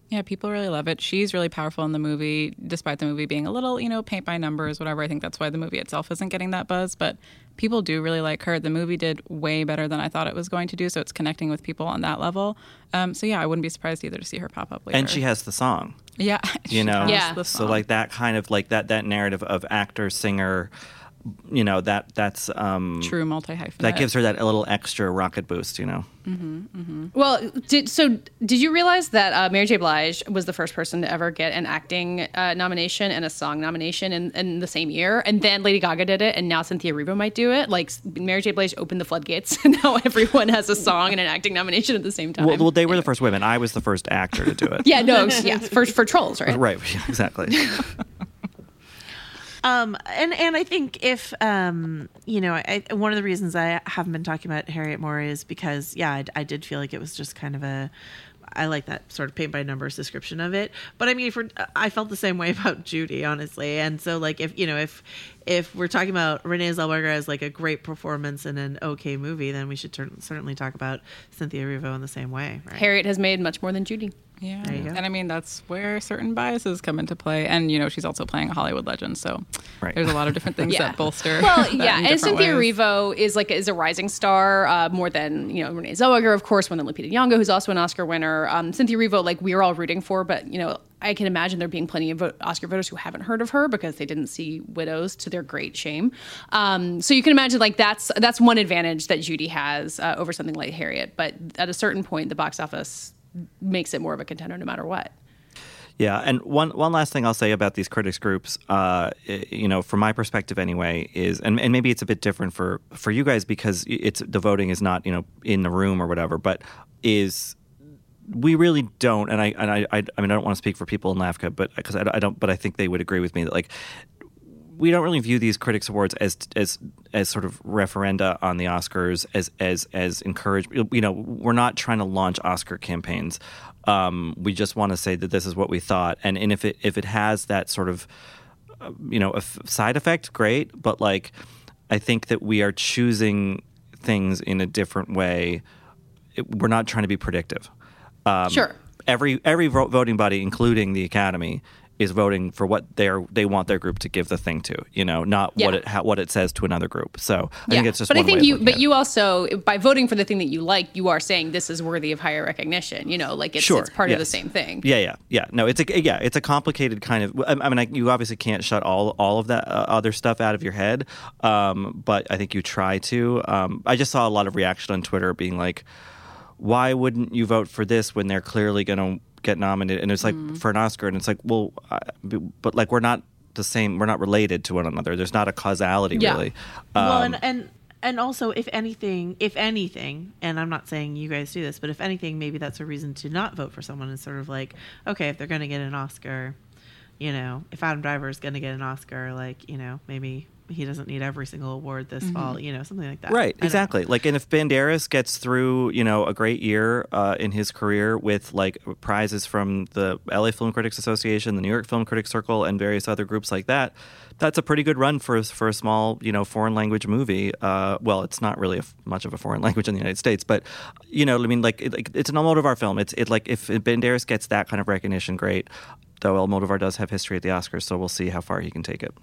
Yeah, people really love it. She's really powerful in the movie, despite the movie being a little, you know, paint by numbers, whatever. I think that's why the movie itself isn't getting that buzz. But people do really like her. The movie did way better than I thought it was going to do, so it's connecting with people on that level. Um, so, yeah, I wouldn't be surprised either to see her pop up later. And she has the song. Yeah. You know? Yeah. So, like, that kind of, like, that, that narrative of actor, singer, you know, that that's um, true multi-hyphenate. That gives her that little extra rocket boost, you know. Mm-hmm, mm-hmm. Well, did, so did you realize that uh, Mary J. Blige was the first person to ever get an acting uh, nomination and a song nomination in, in the same year? And then Lady Gaga did it, and now Cynthia Erivo might do it. Like, Mary J. Blige opened the floodgates, and now everyone has a song and an acting nomination at the same time. Well, well they were anyway. The first women. I was the first actor to do it. yeah, no, yeah, for, for Trolls, right? Right, exactly. Um, and, and I think if, um, you know, I, one of the reasons I haven't been talking about Harriet more is because, yeah, I, I did feel like it was just kind of a, I like that sort of paint by numbers description of it. But I mean, if we're, I felt the same way about Judy, honestly. And so like, if, you know, if, if we're talking about Renee Zellweger as like a great performance in an okay movie, then we should ter- certainly talk about Cynthia Erivo in the same way. Right? Harriet has made much more than Judy. Yeah, and I mean, that's where certain biases come into play. And, you know, she's also playing a Hollywood legend, so right. there's a lot of different things yeah. that bolster. Well, that yeah, and Cynthia Erivo is, like, is a rising star uh, more than, you know, Renee Zellweger, of course, more than Lupita Nyong'o, who's also an Oscar winner. Um, Cynthia Erivo, like, we we're all rooting for, but, you know, I can imagine there being plenty of Oscar voters who haven't heard of her because they didn't see Widows, to their great shame. Um, so you can imagine, like, that's that's one advantage that Judy has uh, over something like Harriet. But at a certain point, the box office makes it more of a contender no matter what. Yeah, and one one last thing I'll say about these critics groups, uh, you know, from my perspective anyway, is, and, and maybe it's a bit different for, for you guys because it's the voting is not, you know, in the room or whatever, but is we really don't, and I and I I, I mean I don't want to speak for people in LAFCA, but because I, I don't, but I think they would agree with me that like we don't really view these Critics Awards as as as sort of referenda on the Oscars, as as as encourage. You know, we're not trying to launch Oscar campaigns. Um, we just want to say that this is what we thought, and and if it if it has that sort of uh, you know a f- side effect, great. But like, I think that we are choosing things in a different way. It, we're not trying to be predictive. Um, sure. Every every voting body, including the Academy, is voting for what they they want their group to give the thing to, you know, not yeah. what it how, what it says to another group. So I yeah. think it's just. But one I think way you, but it. you also by voting for the thing that you like, you are saying this is worthy of higher recognition. You know, like it's sure. it's part yes. of the same thing. Yeah, yeah, yeah. No, it's a yeah, it's a complicated kind of. I, I mean, I, you obviously can't shut all all of that uh, other stuff out of your head, um, but I think you try to. Um, I just saw a lot of reaction on Twitter being like, "Why wouldn't you vote for this when they're clearly going to get nominated?" And it's like mm. for an Oscar, and it's like, well, I, but like we're not the same. We're not related to one another. There's not a causality, yeah. really. Um, well, and, and and also, if anything, if anything, and I'm not saying you guys do this, but if anything, maybe that's a reason to not vote for someone. Is sort of like, okay, if they're going to get an Oscar, you know, if Adam Driver is going to get an Oscar, like, you know, maybe he doesn't need every single award this mm-hmm. fall, you know, something like that. Right, exactly. Like, and if Banderas gets through, you know, a great year uh, in his career with, like, prizes from the L A Film Critics Association, the New York Film Critics Circle, and various other groups like that, that's a pretty good run for, for a small, you know, foreign language movie. Uh, well, it's not really a, much of a foreign language in the United States, but, you know, I mean, like, it, like it's an Almodovar film. It's it like, if Banderas gets that kind of recognition, great. Though Almodovar does have history at the Oscars, so we'll see how far he can take it.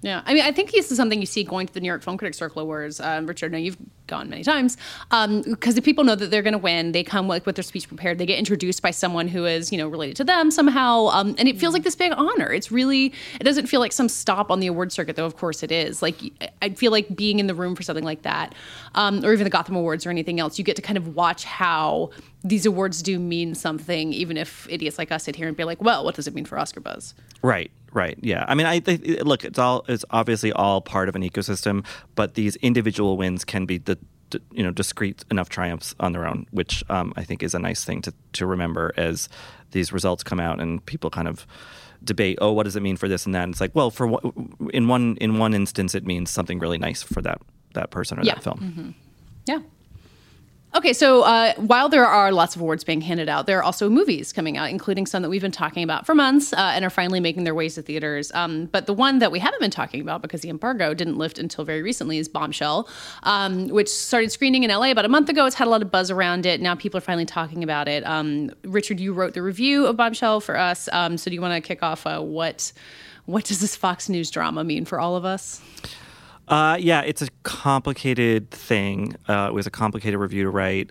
Yeah, I mean, I think this is something you see going to the New York Film Critics Circle Awards. Um, Richard, I know you've gone many times. Um, because if people know that they're going to win, they come like, with their speech prepared. They get introduced by someone who is, you know, related to them somehow. Um, and it feels like this big honor. It's really, it doesn't feel like some stop on the award circuit, though, of course it is. Like, I feel like being in the room for something like that, um, or even the Gotham Awards or anything else, you get to kind of watch how these awards do mean something, even if idiots like us sit here and be like, well, what does it mean for Oscar buzz? Right. Right. Yeah. I mean, I th- look. It's all. It's obviously all part of an ecosystem, but these individual wins can be the, d- you know, discrete enough triumphs on their own, which um, I think is a nice thing to to remember as these results come out and people kind of debate. Oh, what does it mean for this and that? And it's like, well, for w- in one in one instance, it means something really nice for that that person or yeah. that film. Mm-hmm. Yeah. Okay, so uh, while there are lots of awards being handed out, there are also movies coming out, including some that we've been talking about for months uh, and are finally making their ways to theaters. Um, but the one that we haven't been talking about because the embargo didn't lift until very recently is Bombshell, um, which started screening in L A about a month ago. It's had a lot of buzz around it. Now people are finally talking about it. Um, Richard, you wrote the review of Bombshell for us. Um, so do you want to kick off uh, what what does this Fox News drama mean for all of us? Uh, yeah, it's a complicated thing. Uh, it was a complicated review to write.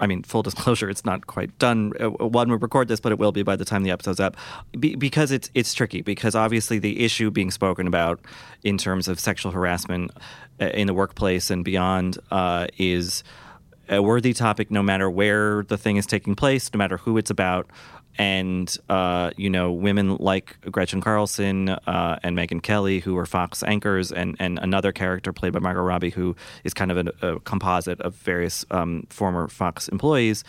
I mean, full disclosure, it's not quite done when we record this, but it will be by the time the episode's up. Be- because it's it's tricky, because obviously the issue being spoken about in terms of sexual harassment in the workplace and beyond uh, is a worthy topic no matter where the thing is taking place, no matter who it's about. And, uh, you know, women like Gretchen Carlson uh, and Megyn Kelly, who are Fox anchors, and, and another character played by Margot Robbie, who is kind of a, a composite of various um, former Fox employees,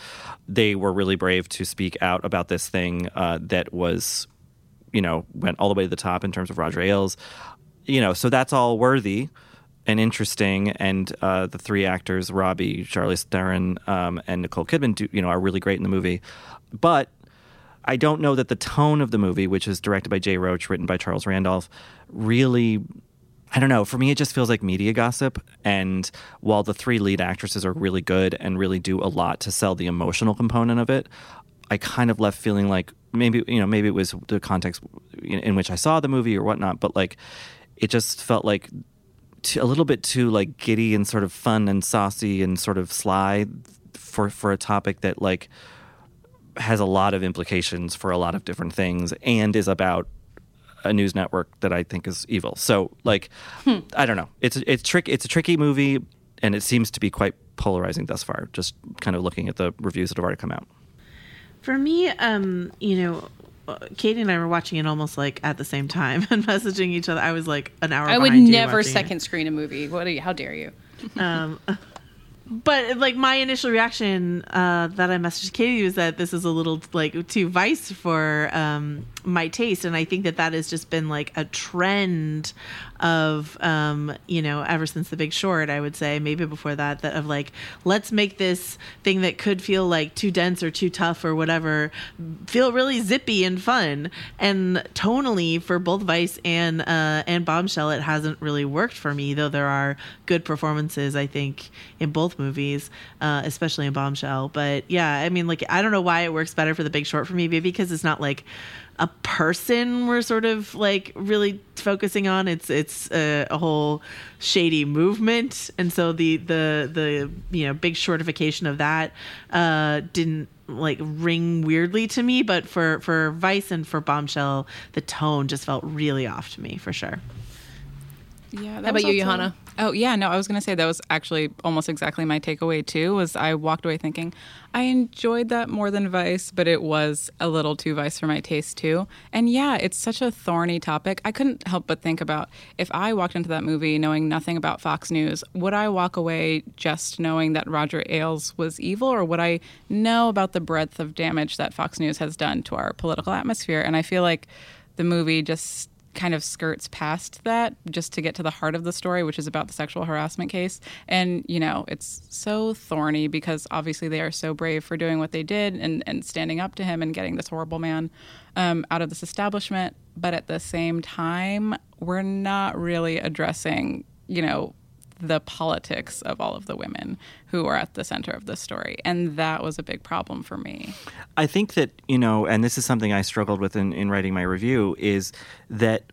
they were really brave to speak out about this thing uh, that was, you know, went all the way to the top in terms of Roger Ailes. You know, so that's all worthy and interesting, and uh, the three actors, Robbie, Charlize Theron, um, and Nicole Kidman, do, you know, are really great in the movie. But I don't know that the tone of the movie, which is directed by Jay Roach, written by Charles Randolph, really, I don't know. For me, it just feels like media gossip. And while the three lead actresses are really good and really do a lot to sell the emotional component of it, I kind of left feeling like maybe, you know, maybe it was the context in, in which I saw the movie or whatnot, but like it just felt like t- a little bit too like giddy and sort of fun and saucy and sort of sly for, for a topic that like has a lot of implications for a lot of different things and is about a news network that I think is evil. So like, hmm. I don't know. It's, it's trick. It's a tricky movie, and it seems to be quite polarizing thus far, just kind of looking at the reviews that have already come out. For me, um, you know, Katie and I were watching it almost like at the same time and messaging each other. I was like an hour I would never second it. Screen a movie. What are you, how dare you? Um, But, like, my initial reaction uh, that I messaged Katie was that this is a little, like, too Vice for um, my taste. And I think that that has just been like a trend of, um, you know, ever since The Big Short, I would say, maybe before that, that of like, let's make this thing that could feel like too dense or too tough or whatever, feel really zippy and fun. And tonally for both Vice and, uh, and Bombshell, it hasn't really worked for me, though there are good performances, I think, in both movies, uh, especially in Bombshell. But yeah, I mean, like, I don't know why it works better for The Big Short for me, maybe because it's not like a person we're sort of like really focusing on. It's it's a, a whole shady movement, and so the the the you know big shortification of that uh, didn't like ring weirdly to me. But for for Vice and for Bombshell, the tone just felt really off to me for sure. Yeah. How about you, Johanna? Oh, yeah. No, I was going to say that was actually almost exactly my takeaway, too, was I walked away thinking I enjoyed that more than Vice, but it was a little too Vice for my taste, too. And yeah, it's such a thorny topic. I couldn't help but think about if I walked into that movie knowing nothing about Fox News, would I walk away just knowing that Roger Ailes was evil, or would I know about the breadth of damage that Fox News has done to our political atmosphere? And I feel like the movie just kind of skirts past that just to get to the heart of the story, which is about the sexual harassment case. And, you know, it's so thorny because obviously they are so brave for doing what they did and, and standing up to him and getting this horrible man um, out of this establishment. But at the same time, we're not really addressing, you know, the politics of all of the women who are at the center of this story. And that was a big problem for me. I think that, you know, and this is something I struggled with in, in writing my review, is that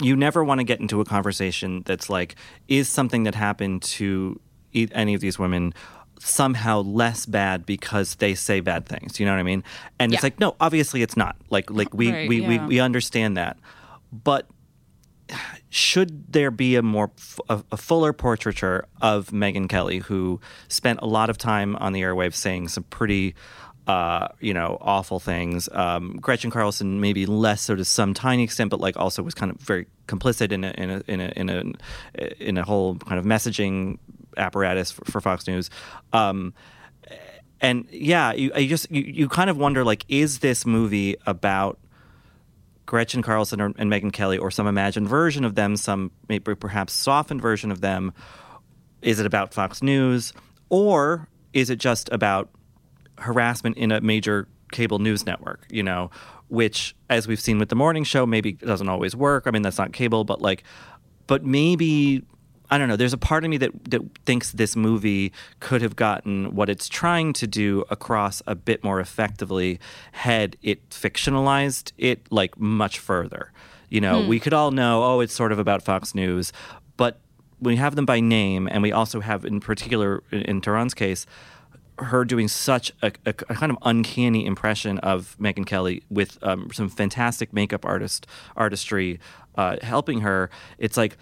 you never want to get into a conversation that's like, is something that happened to any of these women somehow less bad because they say bad things? You know what I mean? And yeah. It's like, no, obviously it's not. Like, like we, right, we, yeah. we, we understand that. But should there be a more a, a fuller portraiture of Megyn Kelly, who spent a lot of time on the airwaves saying some pretty, uh, you know, awful things? Um, Gretchen Carlson, maybe less so to some tiny extent, but like also was kind of very complicit in a in a in a in a, in a whole kind of messaging apparatus for, for Fox News. Um, and yeah, you I just you, you kind of wonder, like, is this movie about Gretchen Carlson or, and Megyn Kelly, or some imagined version of them, some maybe perhaps softened version of them? Is it about Fox News, or is it just about harassment in a major cable news network, you know, which, as we've seen with The Morning Show, maybe doesn't always work. I mean, that's not cable, but like, but maybe, I don't know, there's a part of me that, that thinks this movie could have gotten what it's trying to do across a bit more effectively had it fictionalized it, like, much further. You know, mm. we could all know, oh, it's sort of about Fox News, but we have them by name, and we also have, in particular, in, in Taron's case, her doing such a, a, a kind of uncanny impression of Megyn Kelly with um, some fantastic makeup artist artistry uh, helping her. It's like,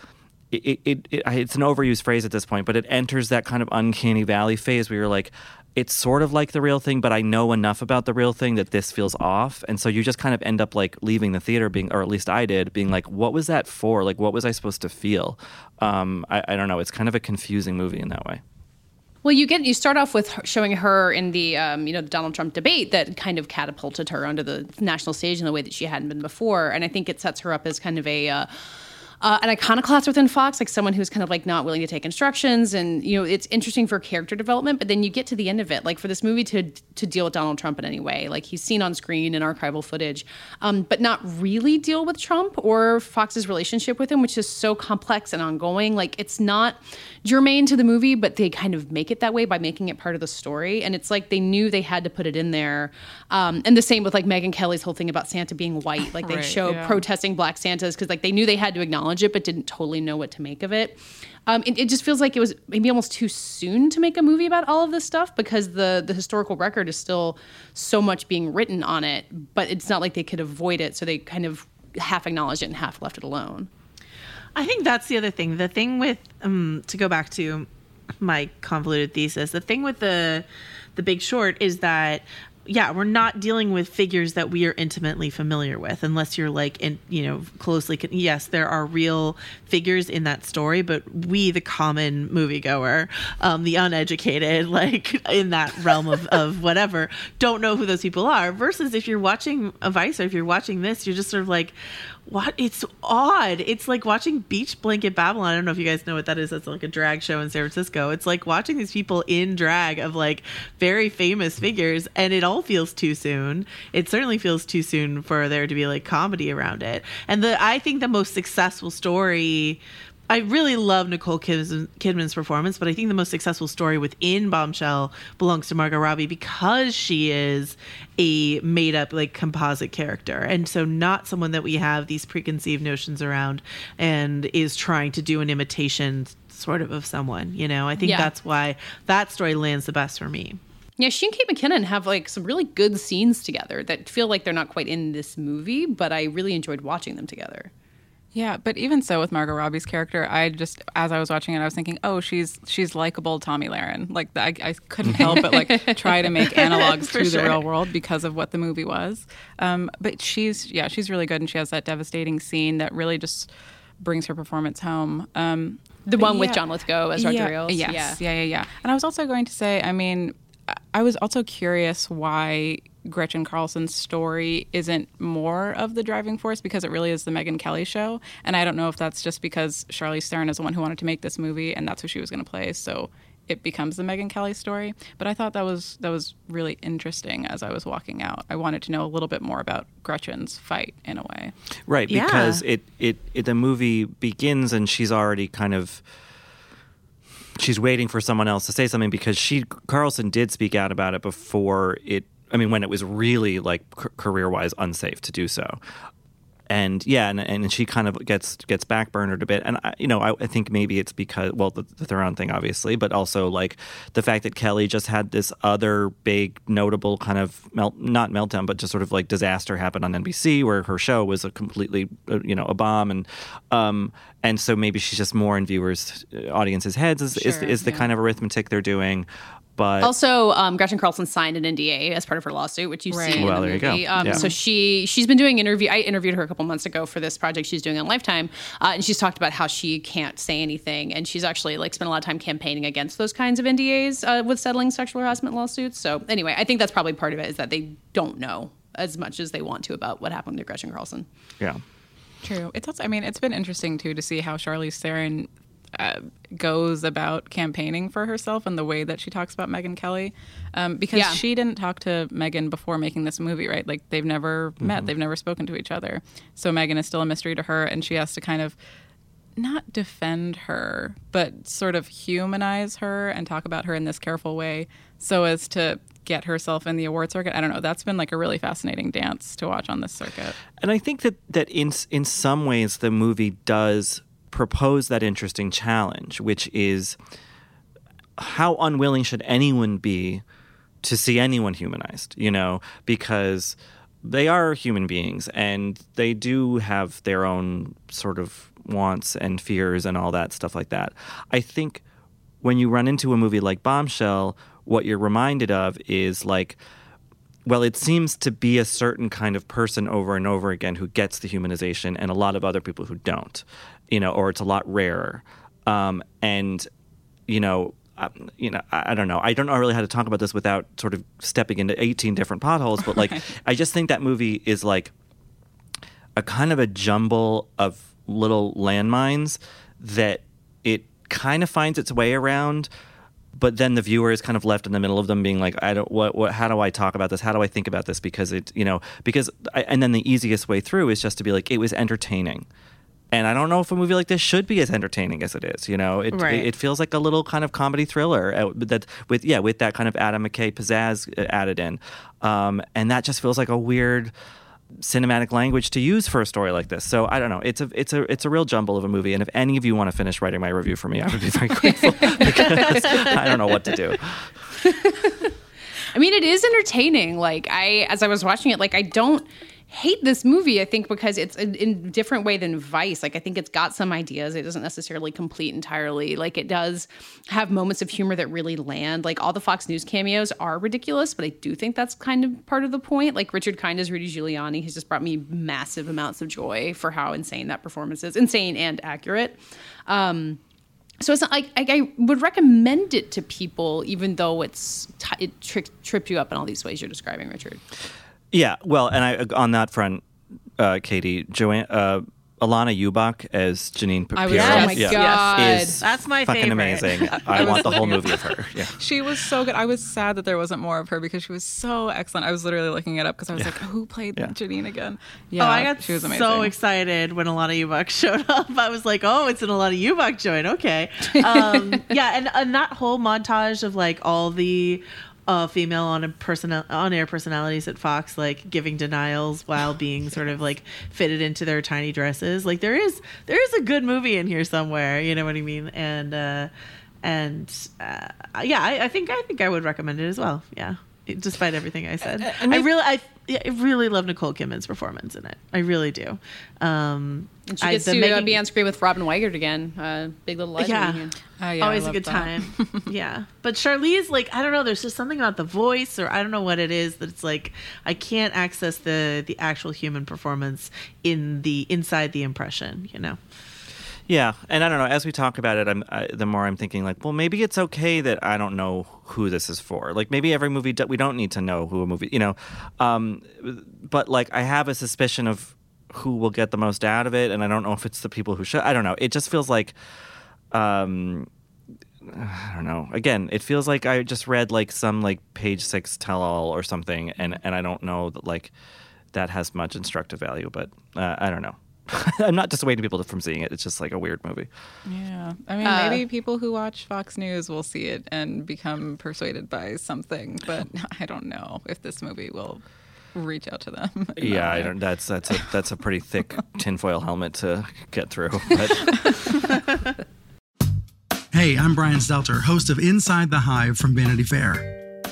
It, it, it, it's an overused phrase at this point, but it enters that kind of uncanny valley phase where you're like, it's sort of like the real thing, but I know enough about the real thing that this feels off. And so you just kind of end up like leaving the theater being, or at least I did, being like, what was that for? Like, what was I supposed to feel? Um, I, I don't know. It's kind of a confusing movie in that way. Well, you get you start off with showing her in the um, you know the Donald Trump debate that kind of catapulted her onto the national stage in a way that she hadn't been before. And I think it sets her up as kind of a... Uh, Uh, an iconoclast within Fox, like someone who's kind of like not willing to take instructions. And, you know, it's interesting for character development, but then you get to the end of it, like for this movie to to deal with Donald Trump in any way, like he's seen on screen in archival footage, um, but not really deal with Trump or Fox's relationship with him, which is so complex and ongoing. Like, it's not germane to the movie, but they kind of make it that way by making it part of the story. And it's like they knew they had to put it in there. Um, and the same with like Megyn Kelly's whole thing about Santa being white, like they right, show yeah. protesting black Santas because like they knew they had to acknowledge it, but didn't totally know what to make of it. Um, it, it just feels like it was maybe almost too soon to make a movie about all of this stuff because the the historical record is still so much being written on it, but it's not like they could avoid it, so they kind of half acknowledged it and half left it alone. I think that's the other thing. The thing with, um, to go back to my convoluted thesis, the thing with the, the Big Short is that yeah, we're not dealing with figures that we are intimately familiar with, unless you're like, in, you know, closely. Con- yes, there are real figures in that story, but we, the common moviegoer, um, the uneducated, like in that realm of, of whatever, don't know who those people are. Versus if you're watching a Vice or if you're watching this, you're just sort of like, what? It's odd. It's like watching Beach Blanket Babylon. I don't know if you guys know what that is. That's like a drag show in San Francisco. It's like watching these people in drag of like very famous figures, and it all feels too soon. It certainly feels too soon for there to be like comedy around it. And the I think the most successful story. I really love Nicole Kidman's performance, but I think the most successful story within Bombshell belongs to Margot Robbie, because she is a made-up, like, composite character. And so not someone that we have these preconceived notions around and is trying to do an imitation sort of of someone, you know? I think yeah. that's why that story lands the best for me. Yeah, she and Kate McKinnon have, like, some really good scenes together that feel like they're not quite in this movie, but I really enjoyed watching them together. Yeah, but even so with Margot Robbie's character, I just, as I was watching it, I was thinking, oh, she's she's likable Tommy Lahren. Like, I, I couldn't help but, like, try to make analogs to sure. the real world because of what the movie was. Um, but she's, yeah, she's really good, and she has that devastating scene that really just brings her performance home. Um, the one yeah. with John Lithgow as Doctor Rios. Yes. Yeah. yeah, yeah, yeah. And I was also going to say, I mean, I was also curious why Gretchen Carlson's story isn't more of the driving force, because it really is the Megyn Kelly show. And I don't know if that's just because Charlize Theron is the one who wanted to make this movie, and that's who she was going to play, so it becomes the Megyn Kelly story. But I thought that was that was really interesting as I was walking out. I wanted to know a little bit more about Gretchen's fight in a way. Right, because yeah. it, it, it the movie begins and she's already kind of... she's waiting for someone else to say something, because she Carlson did speak out about it before it I mean, when it was really, like, c- career-wise unsafe to do so. And, yeah, and, and she kind of gets gets backburnered a bit. And, I, you know, I, I think maybe it's because, well, the, the Theron thing, obviously, but also, like, the fact that Kelly just had this other big, notable kind of, melt, not meltdown, but just sort of, like, disaster happen on N B C, where her show was a completely, you know, a bomb. And um, and so maybe she's just more in viewers' audiences' heads is, sure, is, is the yeah. kind of arithmetic they're doing. But also, um, Gretchen Carlson signed an N D A as part of her lawsuit, which you right. see well, in the movie. There you go. Um, yeah. So she, she's been doing interview. I interviewed her a couple months ago for this project she's doing on Lifetime, uh, and she's talked about how she can't say anything, and she's actually, like, spent a lot of time campaigning against those kinds of N D As uh, with settling sexual harassment lawsuits. So anyway, I think that's probably part of it, is that they don't know as much as they want to about what happened to Gretchen Carlson. Yeah, true. It's also, I mean, it's been interesting too to see how Charlize Theron Uh, goes about campaigning for herself and the way that she talks about Megyn Kelly, um, because yeah. she didn't talk to Megyn before making this movie, right? Like, they've never mm-hmm. met, they've never spoken to each other. So Megyn is still a mystery to her, and she has to kind of not defend her, but sort of humanize her and talk about her in this careful way so as to get herself in the award circuit. I don't know. That's been, like, a really fascinating dance to watch on this circuit. And I think that, that in in some ways the movie does propose that interesting challenge, which is how unwilling should anyone be to see anyone humanized, you know, because they are human beings and they do have their own sort of wants and fears and all that stuff like that. I think when you run into a movie like Bombshell, what you're reminded of is, like, well, it seems to be a certain kind of person over and over again who gets the humanization, and a lot of other people who don't, you know, or it's a lot rarer. Um, and, you know, I, you know, I, I don't know. I don't know really how to talk about this without sort of stepping into eighteen different potholes. But, like, I just think that movie is, like, a kind of a jumble of little landmines that it kind of finds its way around. But then the viewer is kind of left in the middle of them, being like, I don't, what, what, how do I talk about this? How do I think about this? Because it, you know, because, I, and then the easiest way through is just to be like, it was entertaining. And I don't know if a movie like this should be as entertaining as it is, you know? It right. it, it feels like a little kind of comedy thriller that with, yeah, with that kind of Adam McKay pizzazz added in. Um, and that just feels like a weird cinematic language to use for a story like this. So I don't know. It's a it's a it's a real jumble of a movie. And if any of you want to finish writing my review for me, I would be very grateful because I don't know what to do. I mean, it is entertaining. Like, I, as I was watching it, like, I don't hate this movie, I think, because it's a, in a different way than Vice. Like, I think it's got some ideas. It doesn't necessarily complete entirely. Like, it does have moments of humor that really land. Like, all the Fox News cameos are ridiculous, but I do think that's kind of part of the point. Like, Richard Kind as Rudy Giuliani has just brought me massive amounts of joy for how insane that performance is. Insane and accurate. Um, so it's not like I, I would recommend it to people, even though it's t- it tri- tripped you up in all these ways you're describing, Richard. Yeah, well, and I, on that front, uh, Katie, Joanna, uh, Alana Ubach as Janine P- I was, Pierre. Oh my yeah. God. Yes. Is That's my fucking favorite. Amazing. I want the whole movie of her. Yeah. She was so good. I was sad that there wasn't more of her because she was so excellent. I was literally looking it up because I was yeah. like, who played yeah. Janine again? Yeah, oh, I got she was amazing. So excited when Alana Ubach showed up. I was like, oh, it's an Alana Ubach joint. Okay. Um, yeah, and, and that whole montage of like all the Uh, female on person on air personalities at Fox, like giving denials while being sort of like fitted into their tiny dresses. Like there is there is a good movie in here somewhere. You know what I mean? And uh, and uh, yeah, I, I think I think I would recommend it as well. Yeah, it, despite everything I said, I, mean, I really I, I really love Nicole Kidman's performance in it. I really do. Um, and she gets I, to making, uh, be on screen with Robin Weigand again. Uh, Big Little Lies. Yeah. Oh, yeah, always a good that. time. Yeah. But Charlize, like, I don't know, there's just something about the voice or I don't know what it is that it's like, I can't access the, the actual human performance in the inside the impression, you know? Yeah. And I don't know, as we talk about it, I'm, I, the more I'm thinking like, well, maybe it's okay that I don't know who this is for. Like maybe every movie, do, we don't need to know who a movie, you know? Um, but like I have a suspicion of who will get the most out of it. And I don't know if it's the people who should, I don't know. It just feels like, Um, I don't know. Again, it feels like I just read like some like Page Six tell-all or something, and, and I don't know that like that has much instructive value. But uh, I don't know. I'm not dissuading people from seeing it. It's just like a weird movie. Yeah, I mean, uh, maybe people who watch Fox News will see it and become persuaded by something. But I don't know if this movie will reach out to them. Yeah, I don't. That's that's a that's a pretty thick tinfoil helmet to get through. But. Hey, I'm Brian Stelter, host of Inside the Hive from Vanity Fair.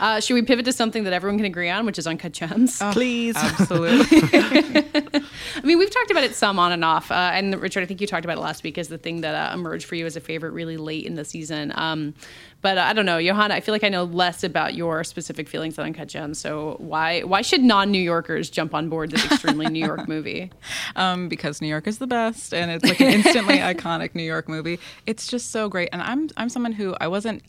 Uh, should we pivot to something that everyone can agree on, which is Uncut Gems? Oh, please. Absolutely. I mean, we've talked about it some on and off. Uh, and Richard, I think you talked about it last week as the thing that uh, emerged for you as a favorite really late in the season. Um, but uh, I don't know, Johanna, I feel like I know less about your specific feelings on Uncut Gems. So why why should non-New Yorkers jump on board this extremely New York movie? Um, because New York is the best. And it's like an instantly iconic New York movie. It's just so great. And I'm I'm someone who I wasn't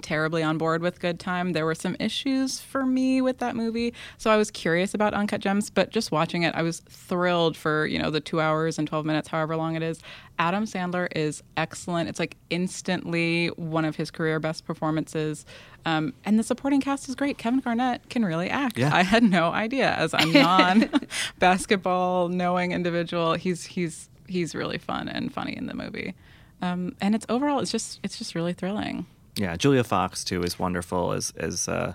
terribly on board with Good Time. There were some issues for me with that movie, so I was curious about Uncut Gems, but just watching it, I was thrilled for, you know, the two hours and twelve minutes, however long it is. Adam Sandler is excellent. It's like instantly one of his career best performances. Um, and the supporting cast is great. Kevin Garnett can really act. Yeah. I had no idea as a non-basketball knowing individual. He's, he's, he's really fun and funny in the movie. Um, and it's overall, it's just, it's just really thrilling. Yeah, Julia Fox, too, is wonderful as as uh,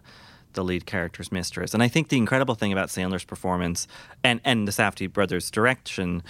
the lead character's mistress. And I think the incredible thing about Sandler's performance and, and the Safdie brothers' direction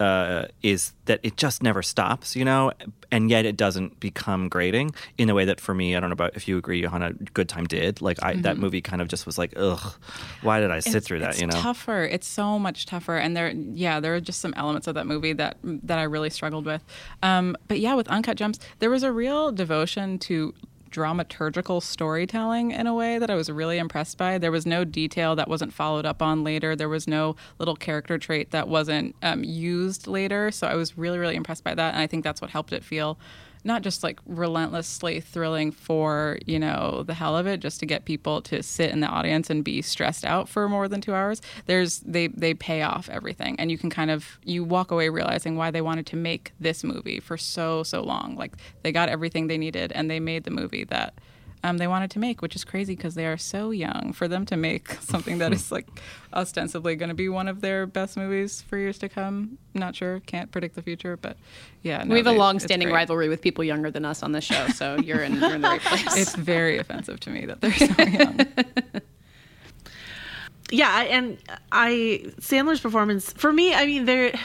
uh, is that it just never stops, you know, and yet it doesn't become grating in a way that for me, I don't know about if you agree, Johanna, Good Time did. Like, I, mm-hmm. that movie kind of just was like, ugh, why did I sit it's, through that, you know? It's tougher. It's so much tougher. And there, yeah, there are just some elements of that movie that that I really struggled with. Um, but yeah, with Uncut Gems, there was a real devotion to dramaturgical storytelling in a way that I was really impressed by. There was no detail that wasn't followed up on later. There was no little character trait that wasn't um, used later. So I was really, really impressed by that. And I think that's what helped it feel not just like relentlessly thrilling for, you know, the hell of it, just to get people to sit in the audience and be stressed out for more than two hours. There's they they pay off everything, and you can kind of you walk away realizing why they wanted to make this movie for so so long. Like they got everything they needed, and they made the movie that um, they wanted to make, which is crazy because they are so young. For them to make something that is like ostensibly going to be one of their best movies for years to come, not sure, can't predict the future, but yeah. No, we have they, a long-standing rivalry with people younger than us on this show, so you're in, you're in the right place. It's very offensive to me that they're so young. Yeah, and I Sandler's performance, for me, I mean, there.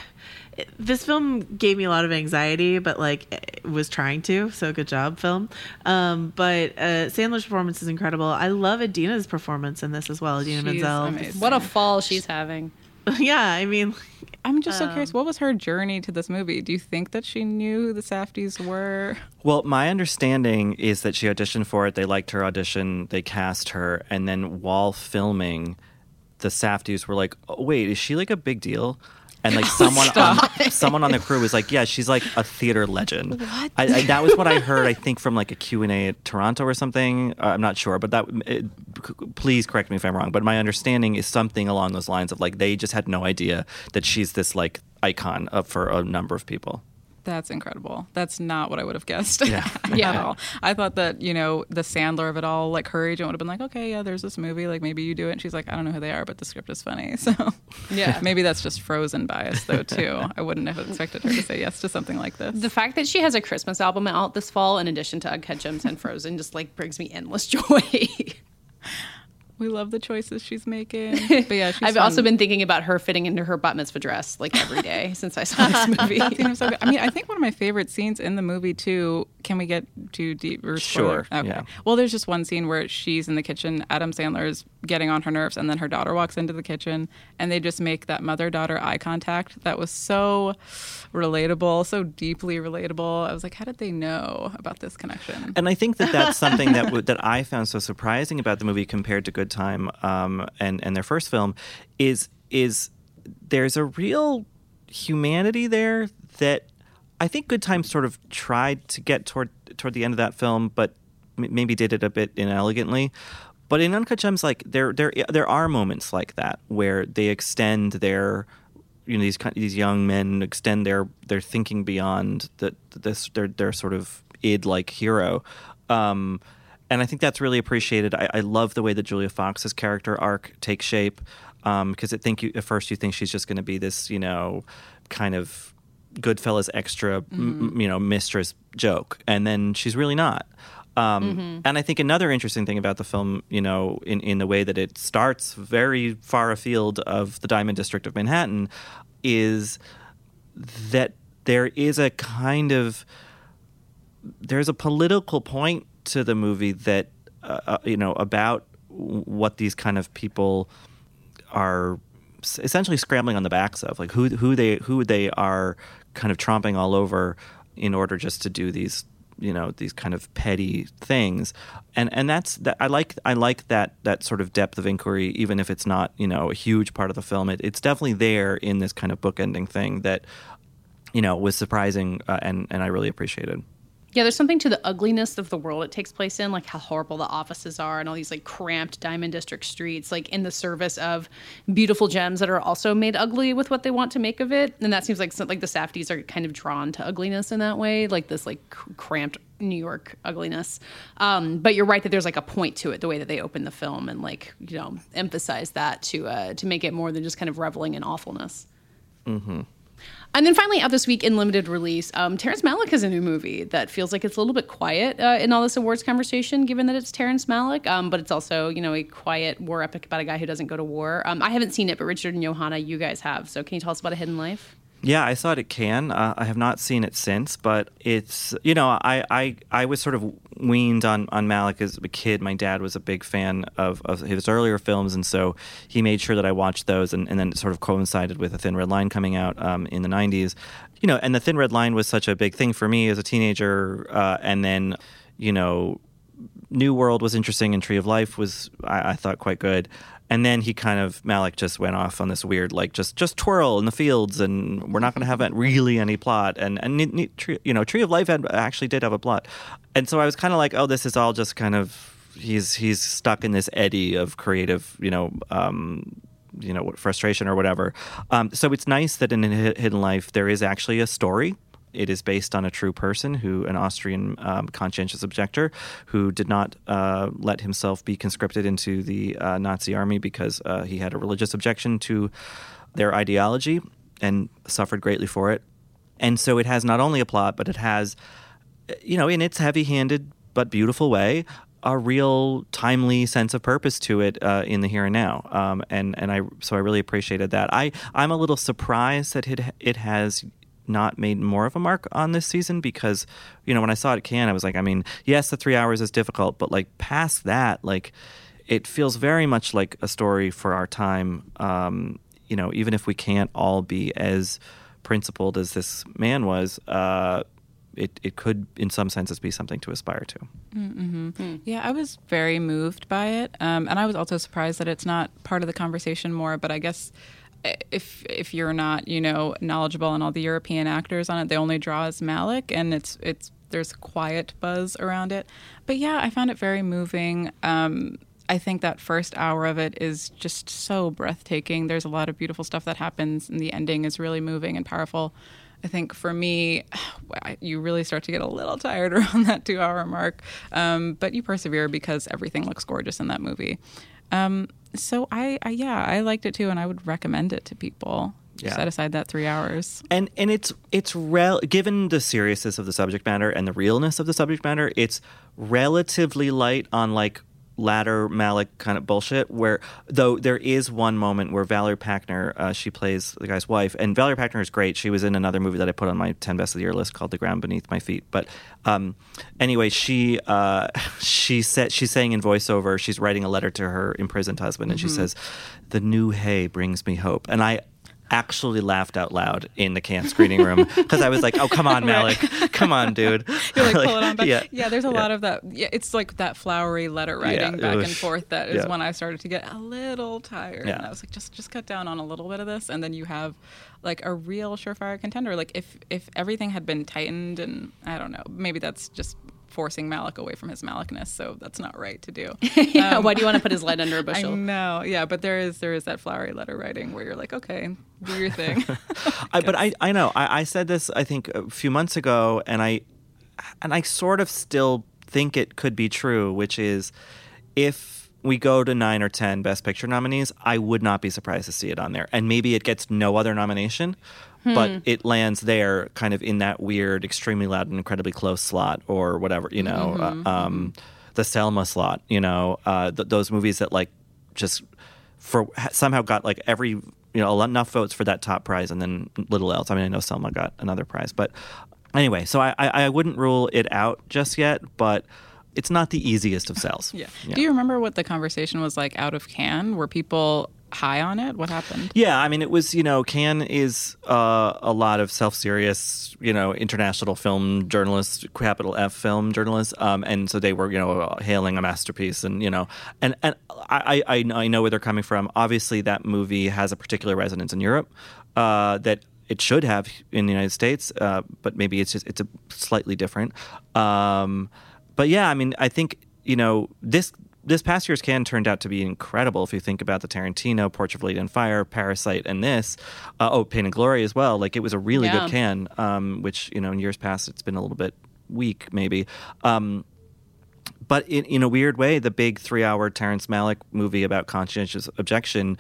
This film gave me a lot of anxiety, but like it was trying to. So good job, film. Um, but uh, Sandler's performance is incredible. I love Adina's performance in this as well. Idina Menzel. What a fall she's having. Yeah, I mean, I'm just so um, curious. What was her journey to this movie? Do you think that she knew who the Safdies were? Well, my understanding is that she auditioned for it. They liked her audition. They cast her, and then while filming, the Safdies were like, "Oh, wait, is she like a big deal?" And like someone, on, someone on the crew was like, "Yeah, she's like a theater legend." What? I, I, that was what I heard. I think from like a Q and A at Toronto or something. Uh, I'm not sure, but that. It, please correct me if I'm wrong. But my understanding is something along those lines of like they just had no idea that she's this like icon of, for a number of people. That's incredible. That's not what I would have guessed yeah. yeah. at all. I thought that, you know, the Sandler of it all, like her agent would have been like, okay, yeah, there's this movie. Like, maybe you do it. And she's like, I don't know who they are, but the script is funny. So yeah, maybe that's just Frozen bias, though, too. I wouldn't have expected her to say yes to something like this. The fact that she has a Christmas album out this fall, in addition to Uncut Gems and Frozen, just, like, brings me endless joy. We love the choices she's making. But yeah, she's I've fun. also been thinking about her fitting into her bat mitzvah dress like every day since I saw this movie. That scene was so good. I mean, I think one of my favorite scenes in the movie too. Can we get too deep? Or sure. Okay. Yeah. Well, there's just one scene where she's in the kitchen. Adam Sandler is getting on her nerves, and then her daughter walks into the kitchen, and they just make that mother-daughter eye contact. That was so relatable, so deeply relatable. I was like, how did they know about this connection? And I think that that's something that w- that I found so surprising about the movie compared to Good Time um, and and their first film is is there's a real humanity there that I think Good Time sort of tried to get toward toward the end of that film, but m- maybe did it a bit inelegantly. But in Uncut Gems, like there there there are moments like that where they extend their you know these these young men extend their their thinking beyond the this their their sort of id like hero. Um, And I think that's really appreciated. I, I love the way that Julia Fox's character arc takes shape, because um, at, think you, at first you think she's just going to be this, you know, kind of Goodfellas extra, mm-hmm. m- you know, mistress joke, and then she's really not. Um, mm-hmm. And I think another interesting thing about the film, you know, in, in the way that it starts very far afield of the Diamond District of Manhattan, is that there is a kind of there's a political point to the movie that uh, you know about what these kind of people are essentially scrambling on the backs of, like who who they who they are kind of tromping all over in order just to do these you know these kind of petty things, and and that's that I like I like that that sort of depth of inquiry, even if it's not you know a huge part of the film. It, it's definitely there in this kind of bookending thing that you know was surprising uh, and and I really appreciated. Yeah, there's something to the ugliness of the world it takes place in, like how horrible the offices are and all these like cramped Diamond District streets, like in the service of beautiful gems that are also made ugly with what they want to make of it. And that seems like some, like the Safdies are kind of drawn to ugliness in that way, like this like cr- cramped New York ugliness. Um, but you're right that there's like a point to it, the way that they open the film and like, you know, emphasize that to uh, to make it more than just kind of reveling in awfulness. Mm-hmm. And then finally, out this week in limited release, um, Terrence Malick has a new movie that feels like it's a little bit quiet uh, in all this awards conversation, given that it's Terrence Malick. Um, but it's also, you know, a quiet war epic about a guy who doesn't go to war. Um, I haven't seen it, but Richard and Johanna, you guys have. So can you tell us about A Hidden Life? Yeah, I saw it at Cannes. Uh, I have not seen it since, but it's, you know, I I, I was sort of weaned on, on Malick as a kid. My dad was a big fan of, of his earlier films, and so he made sure that I watched those, and, and then it sort of coincided with A Thin Red Line coming out um, in the nineties. You know, and The Thin Red Line was such a big thing for me as a teenager, uh, and then, you know, New World was interesting, and Tree of Life was, I, I thought, quite good. And then he kind of, Malick just went off on this weird, like, just just twirl in the fields, and we're not going to have really any plot. And, and you know, Tree of Life had, actually did have a plot. And so I was kind of like, oh, this is all just kind of, he's he's stuck in this eddy of creative, you know, um, you know, frustration or whatever. Um, so it's nice that in Hidden Life there is actually a story. It is based on a true person who, an Austrian um, conscientious objector, who did not uh, let himself be conscripted into the uh, Nazi army because uh, he had a religious objection to their ideology and suffered greatly for it. And so it has not only a plot, but it has, you know, in its heavy-handed but beautiful way, a real timely sense of purpose to it uh, in the here and now. Um, and, and I so I really appreciated that. I, I'm a little surprised that it, it has not made more of a mark on this season because, you know, when I saw it at Cannes, I was like, I mean, yes, the three hours is difficult, but, like, past that, like, it feels very much like a story for our time, um, you know, even if we can't all be as principled as this man was, uh, it, it could, in some senses, be something to aspire to. Mm-hmm. Mm. Yeah, I was very moved by it. Um, and I was also surprised that it's not part of the conversation more, but I guess if if you're not, you know, knowledgeable on all the European actors on it, the only draw is Malick, and it's it's there's quiet buzz around it. But yeah, I found it very moving. Um, I think that first hour of it is just so breathtaking. There's a lot of beautiful stuff that happens, and the ending is really moving and powerful. I think for me, you really start to get a little tired around that two-hour mark, um, but you persevere because everything looks gorgeous in that movie. Um, so I, I, yeah, I liked it too, and I would recommend it to people. Yeah. Set aside that three hours. And and it's it's rel- given the seriousness of the subject matter and the realness of the subject matter, it's relatively light on, like, latter Malick kind of bullshit, where though there is one moment where Valerie Packner, uh, she plays the guy's wife, and Valerie Packner is great. She was in another movie that I put on my ten best of the year list called The Ground Beneath My Feet. But um, anyway, she uh, she said she's saying in voiceover, she's writing a letter to her imprisoned husband, and mm-hmm. she says, "The new hay brings me hope," and I actually laughed out loud in the Cannes screening room because I was like, oh, come on, Malick. Right. Come on, dude. You're like, like pull it on back. Yeah, yeah there's a yeah. lot of that. Yeah, it's like that flowery letter writing yeah, back was, and forth that is yeah. when I started to get a little tired. Yeah. And I was like, just just cut down on a little bit of this. And then you have, like, a real surefire contender. Like, if, if everything had been tightened and, I don't know, maybe that's just forcing Malick away from his Malickness, so that's not right to do. yeah, um, why do you want to put his lead under a bushel? I know, yeah, but there is there is that flowery letter writing where you're like, okay, do your thing. I, but I, I know, I, I said this, I think, a few months ago, and I, and I sort of still think it could be true, which is if we go to nine or ten Best Picture nominees, I would not be surprised to see it on there. And maybe it gets no other nomination, hmm. but it lands there kind of in that weird, extremely loud and incredibly close slot or whatever, you know, mm-hmm. uh, um, the Selma slot, you know, uh, th- those movies that, like, just for somehow got, like, every, you know, enough votes for that top prize and then little else. I mean, I know Selma got another prize, but anyway, so I, I, I wouldn't rule it out just yet, but it's not the easiest of sells. yeah. yeah. Do you remember what the conversation was like out of Cannes? Were people high on it? What happened? Yeah, I mean, it was, you know, Cannes is uh, a lot of self-serious, you know, international film journalists, capital F film journalists. Um, and so they were, you know, hailing a masterpiece and, you know, and, and I, I, I know where they're coming from. Obviously, that movie has a particular resonance in Europe uh, that it should have in the United States, uh, but maybe it's just, it's a slightly different. Um But yeah, I mean, I think, you know, this this past year's Cannes turned out to be incredible if you think about the Tarantino, Portrait of a Lady on Fire, Parasite, and this. Uh, oh, Pain and Glory as well. Like, it was a really yeah. good Cannes, um, which, you know, in years past, it's been a little bit weak, maybe. Um, but in, in a weird way, the big three-hour Terrence Malick movie about conscientious objection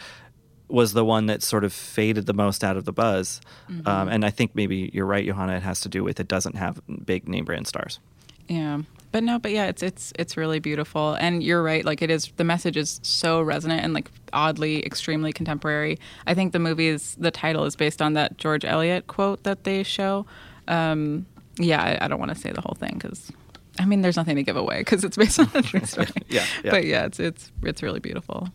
was the one that sort of faded the most out of the buzz. Mm-hmm. Um, and I think maybe you're right, Johanna, it has to do with it doesn't have big name brand stars. Yeah. But no, but yeah, it's it's it's really beautiful, and you're right. Like, it is, the message is so resonant and, like, oddly, extremely contemporary. I think the movie is, the title is based on that George Eliot quote that they show. Um, yeah, I, I don't want to say the whole thing because, I mean, there's nothing to give away because it's based on a true story. yeah, yeah, but yeah, it's it's it's really beautiful.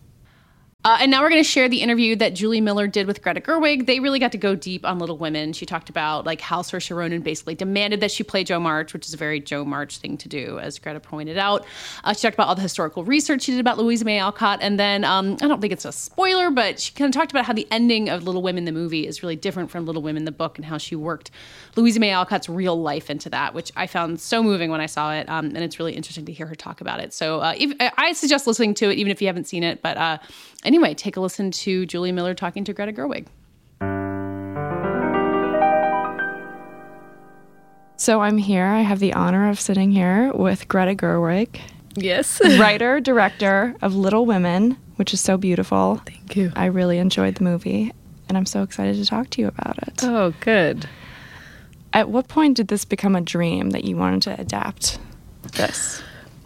Uh, and now we're going to share the interview that Julie Miller did with Greta Gerwig. They really got to go deep on Little Women. She talked about, like, how Saoirse Ronan basically demanded that she play Jo March, which is a very Jo March thing to do, as Greta pointed out. Uh, she talked about all the historical research she did about Louisa May Alcott. And then, um, I don't think it's a spoiler, but she kind of talked about how the ending of Little Women, the movie, is really different from Little Women, the book, and how she worked Louisa May Alcott's real life into that, which I found so moving when I saw it. Um, and it's really interesting to hear her talk about it. So uh, if, I suggest listening to it, even if you haven't seen it. But uh, anyway, take a listen to Julie Miller talking to Greta Gerwig. So I'm here. I have the honor of sitting here with Greta Gerwig. Yes. Writer, director of Little Women, which is so beautiful. Thank you. I really enjoyed the movie, and I'm so excited to talk to you about it. Oh, good. At what point did this become a dream that you wanted to adapt this?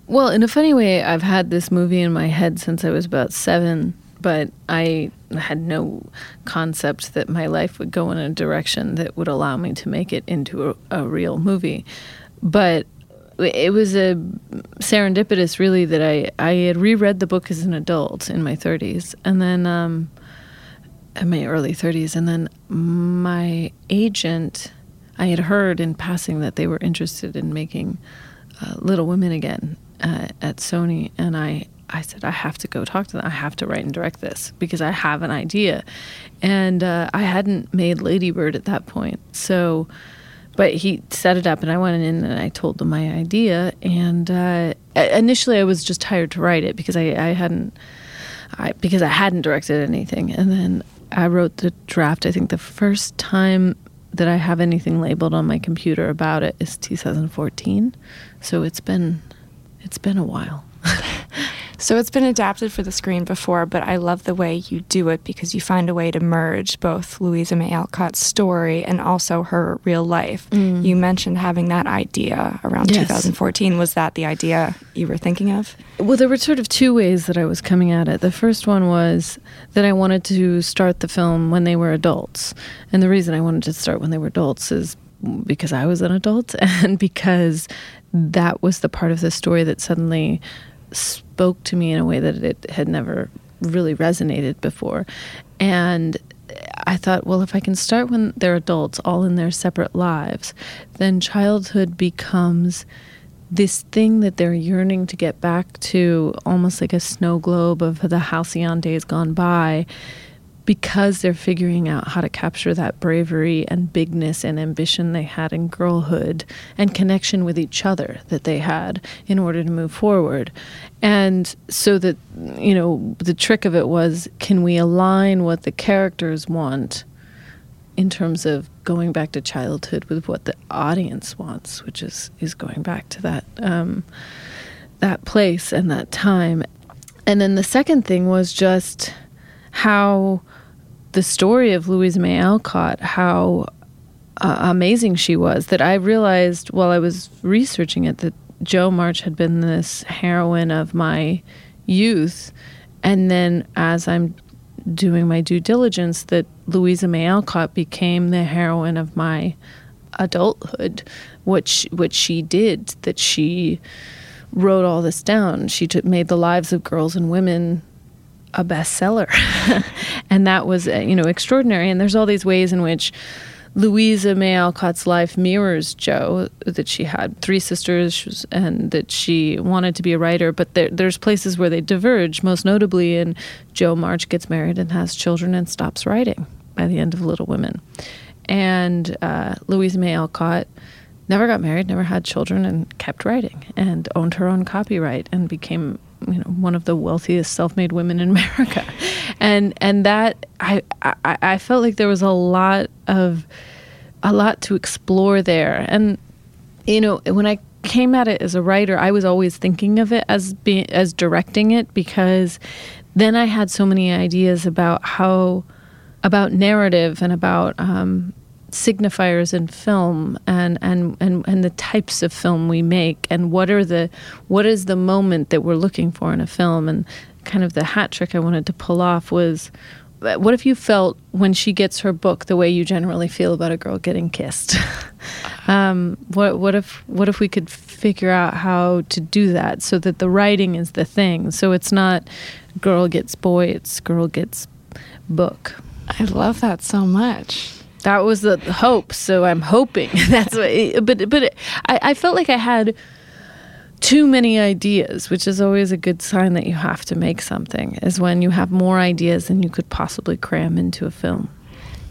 Well, in a funny way, I've had this movie in my head since I was about seven, but I had no concept that my life would go in a direction that would allow me to make it into a, a real movie. But it was a serendipitous, really, that I, I had reread the book as an adult in my thirties, and then um, in my early thirties, and then my agent, I had heard in passing that they were interested in making uh, Little Women again uh, at Sony, and I I said, I have to go talk to them. I have to write and direct this because I have an idea. And uh, I hadn't made Lady Bird at that point. So, but he set it up and I went in and I told them my idea. And uh, initially I was just hired to write it because I, I hadn't, I, because I hadn't directed anything. And then I wrote the draft. I think the first time that I have anything labeled on my computer about it is two thousand fourteen. So it's been, it's been a while. So it's been adapted for the screen before, but I love the way you do it because you find a way to merge both Louisa May Alcott's story and also her real life. Mm. You mentioned having that idea around yes. two thousand fourteen. Was that the idea you were thinking of? Well, there were sort of two ways that I was coming at it. The first one was that I wanted to start the film when they were adults. And the reason I wanted to start when they were adults is because I was an adult and because that was the part of the story that suddenly spoke to me in a way that it had never really resonated before. And I thought, well, if I can start when they're adults, all in their separate lives, then childhood becomes this thing that they're yearning to get back to, almost like a snow globe of the halcyon days gone by, because they're figuring out how to capture that bravery and bigness and ambition they had in girlhood and connection with each other that they had in order to move forward. And so that, you know, the trick of it was, can we align what the characters want in terms of going back to childhood with what the audience wants, which is, is going back to that, um, that place and that time. And then the second thing was just how the story of Louisa May Alcott, how uh, amazing she was, that I realized while I was researching it that Jo March had been this heroine of my youth. And then as I'm doing my due diligence, that Louisa May Alcott became the heroine of my adulthood, which, which she did, that she wrote all this down. She took, made the lives of girls and women a bestseller. And that was, you know, extraordinary. And there's all these ways in which Louisa May Alcott's life mirrors Jo, that she had three sisters and that she wanted to be a writer. But there, there's places where they diverge, most notably in Jo March gets married and has children and stops writing by the end of Little Women. And uh, Louisa May Alcott never got married, never had children, and kept writing and owned her own copyright and became, you know, one of the wealthiest self-made women in America. And and that I, I I felt like there was a lot of a lot to explore there. And you know, when I came at it as a writer, I was always thinking of it as being as directing it, because then I had so many ideas about how about narrative and about um signifiers in film and, and, and, and the types of film we make and what are the what is the moment that we're looking for in a film. And kind of the hat trick I wanted to pull off was, what if you felt when she gets her book the way you generally feel about a girl getting kissed? um, what what if what if we could figure out how to do that so that the writing is the thing, so it's not girl gets boy, it's girl gets book. I love that so much. That was the hope, so I'm hoping that's what. It, but but it, I, I felt like I had too many ideas, which is always a good sign that you have to make something. Is when you have more ideas than you could possibly cram into a film.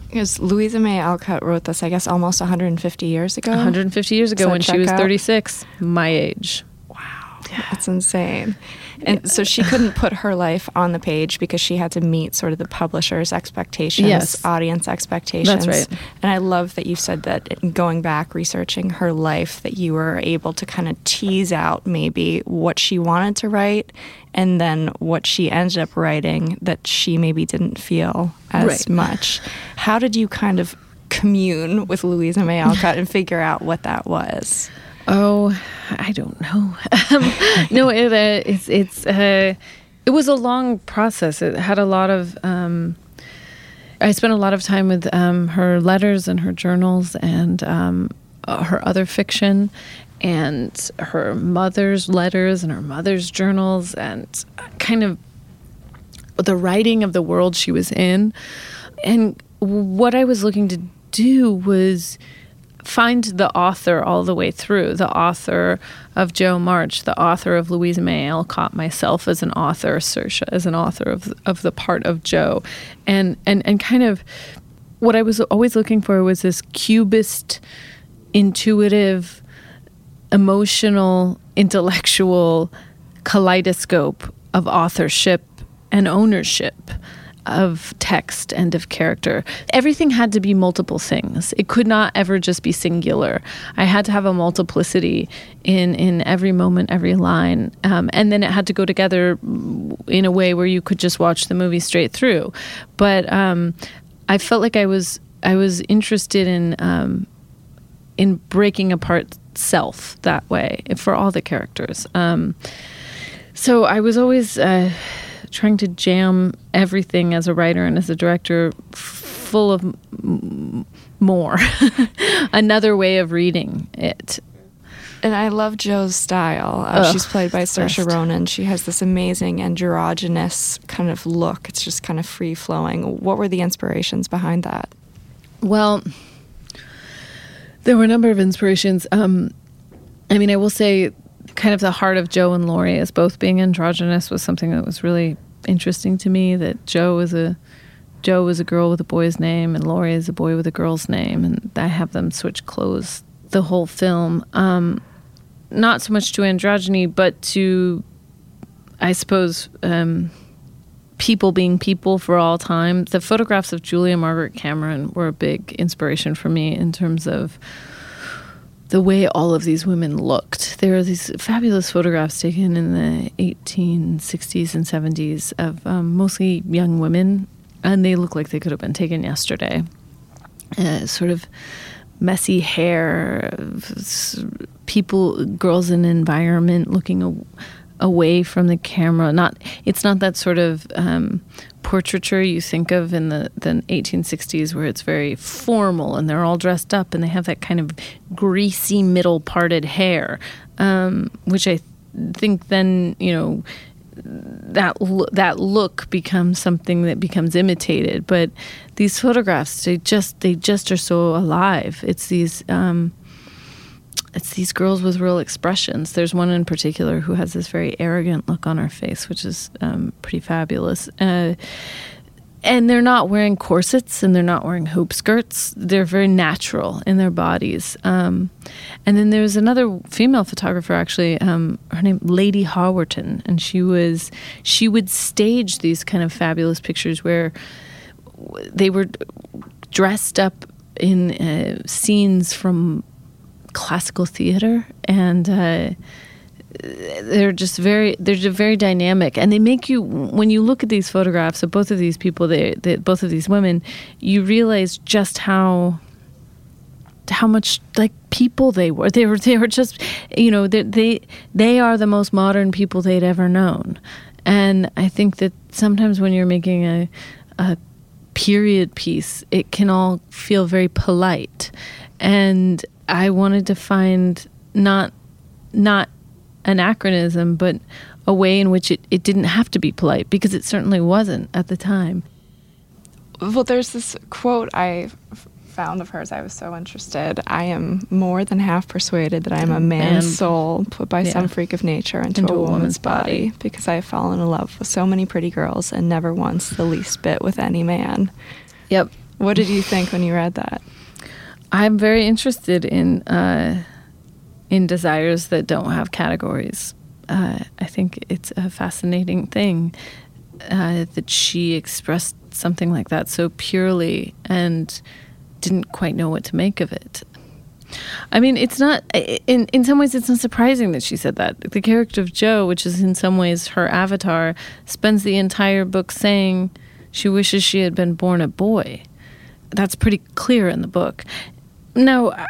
Because Louisa May Alcott wrote this, I guess, almost one hundred fifty years ago. one hundred fifty years ago, when she was thirty-six, my age. Wow. That's insane. And so she couldn't put her life on the page because she had to meet sort of the publisher's expectations, yes. audience expectations. That's right. And I love that you said that going back, researching her life, that you were able to kind of tease out maybe what she wanted to write and then what she ended up writing that she maybe didn't feel as right. much. How did you kind of commune with Louisa May Alcott and figure out what that was? Oh, I don't know. um, no, it, uh, it's it's uh, it was a long process. It had a lot of. Um, I spent a lot of time with um, her letters and her journals and um, uh, her other fiction, and her mother's letters and her mother's journals, and kind of the writing of the world she was in. And what I was looking to do was find the author all the way through, the author of Jo March, the author of Louisa May Alcott, myself as an author, Saoirse as an author of of the part of Jo. And, and, and kind of what I was always looking for was this cubist, intuitive, emotional, intellectual kaleidoscope of authorship and ownership of text and of character. Everything had to be multiple things. It could not ever just be singular. I had to have a multiplicity in, in every moment, every line. Um, and then it had to go together in a way where you could just watch the movie straight through. But um, I felt like I was I was interested in um, in breaking apart self that way for all the characters. Um, so I was always... Uh, trying to jam everything as a writer and as a director full of m- more. Another way of reading it. And I love Jo's style. Uh, Ugh, she's played by Saoirse Ronan. She has this amazing androgynous kind of look. It's just kind of free-flowing. What were the inspirations behind that? Well, there were a number of inspirations. Um, I mean, I will say... kind of the heart of Jo and Laurie as both being androgynous was something that was really interesting to me, that Jo was a Jo was a girl with a boy's name and Laurie is a boy with a girl's name, and I have them switch clothes the whole film. Um, not so much to androgyny, but to, I suppose, um, people being people for all time. The photographs of Julia Margaret Cameron were a big inspiration for me in terms of the way all of these women looked. There are these fabulous photographs taken in the eighteen sixties and seventies of um, mostly young women, and they look like they could have been taken yesterday. Uh, sort of messy hair, people, girls in an environment looking a- away from the camera. Not, it's not that sort of um, portraiture you think of in the, the eighteen sixties where it's very formal and they're all dressed up and they have that kind of greasy middle parted hair, um, which I th- think then, you know, that lo- that look becomes something that becomes imitated. But these photographs, they just they just are so alive. It's these... Um, It's these girls with real expressions. There's one in particular who has this very arrogant look on her face, which is um, pretty fabulous. Uh, and they're not wearing corsets and they're not wearing hoop skirts. They're very natural in their bodies. Um, and then there's another female photographer, actually, um, her name Lady Hawerton, and she was she would stage these kind of fabulous pictures where they were dressed up in uh, scenes from classical theater, and uh, they're just very they're just very dynamic, and they make you, when you look at these photographs of both of these people, they, they both of these women, you realize just how how much like people they were. They were they were just, you know, they they, they are the most modern people they'd ever known. And I think that sometimes when you're making a a period piece, it can all feel very polite, and I wanted to find not not anachronism, but a way in which it, it didn't have to be polite, because it certainly wasn't at the time. Well, there's this quote I found of hers. I was so interested. I am more than half persuaded that I am a man's Man. soul put by yeah. some freak of nature into, into a, a woman's, woman's body, body, because I have fallen in love with so many pretty girls and never once the least bit with any man. Yep. What did you think when you read that? I'm very interested in uh, in desires that don't have categories. uh, I think it's a fascinating thing uh, that she expressed something like that so purely and didn't quite know what to make of it. I mean, it's not, in, in some ways it's not surprising that she said that. The character of Jo, which is in some ways her avatar, spends the entire book saying she wishes she had been born a boy. That's pretty clear in the book. Now,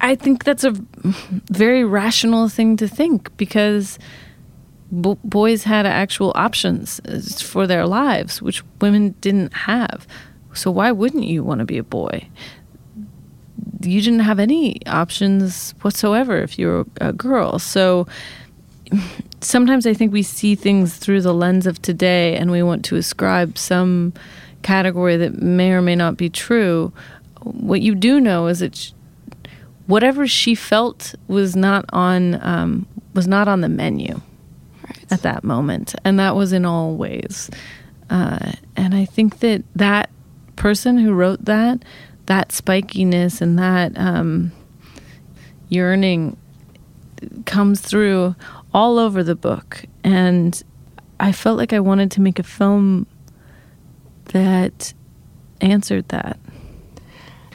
I think that's a very rational thing to think because bo- boys had actual options for their lives, which women didn't have. So why wouldn't you want to be a boy? You didn't have any options whatsoever if you were a girl. So sometimes I think we see things through the lens of today and we want to ascribe some category that may or may not be true. What you do know is that sh- whatever she felt was not on um, was not on the menu right. at that moment. And that was in all ways. Uh, and I think that that person who wrote that, that spikiness and that um, yearning comes through all over the book. And I felt like I wanted to make a film that answered that.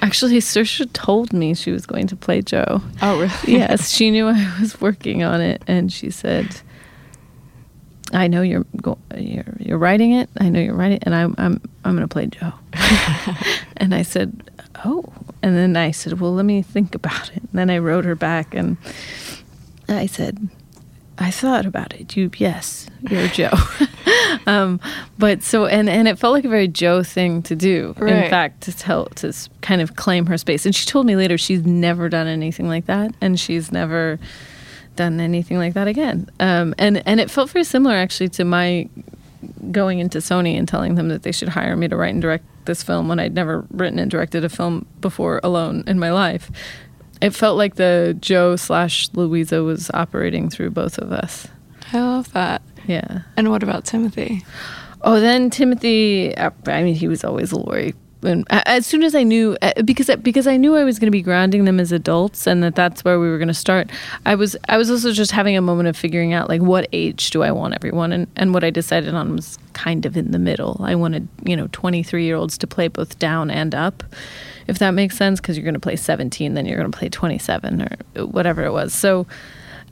Actually, Saoirse told me she was going to play Jo. Oh, really? Yes, she knew I was working on it, and she said, "I know you're go- you're, you're writing it. I know you're writing it, and I'm I'm I'm going to play Jo." And I said, "Oh," and then I said, "Well, let me think about it." And then I wrote her back, and I said, "I thought about it. You, yes, you're Jo." um, but so, and, and it felt like a very Jo thing to do, right. in fact, to tell, to kind of claim her space. And she told me later she's never done anything like that, and she's never done anything like that again. Um, and, and it felt very similar, actually, to my going into Sony and telling them that they should hire me to write and direct this film when I'd never written and directed a film before alone in my life. It felt like the Jo slash Louisa was operating through both of us. I love that. Yeah. And what about Timothy? Oh, then Timothy, I mean, he was always Laurie. And as soon as I knew, because because I knew I was going to be grounding them as adults and that that's where we were going to start, I was I was also just having a moment of figuring out, like, what age do I want everyone? And, and what I decided on was kind of in the middle. I wanted, you know, twenty-three-year-olds to play both down and up, if that makes sense, because you're going to play seventeen, then you're going to play twenty-seven or whatever it was. So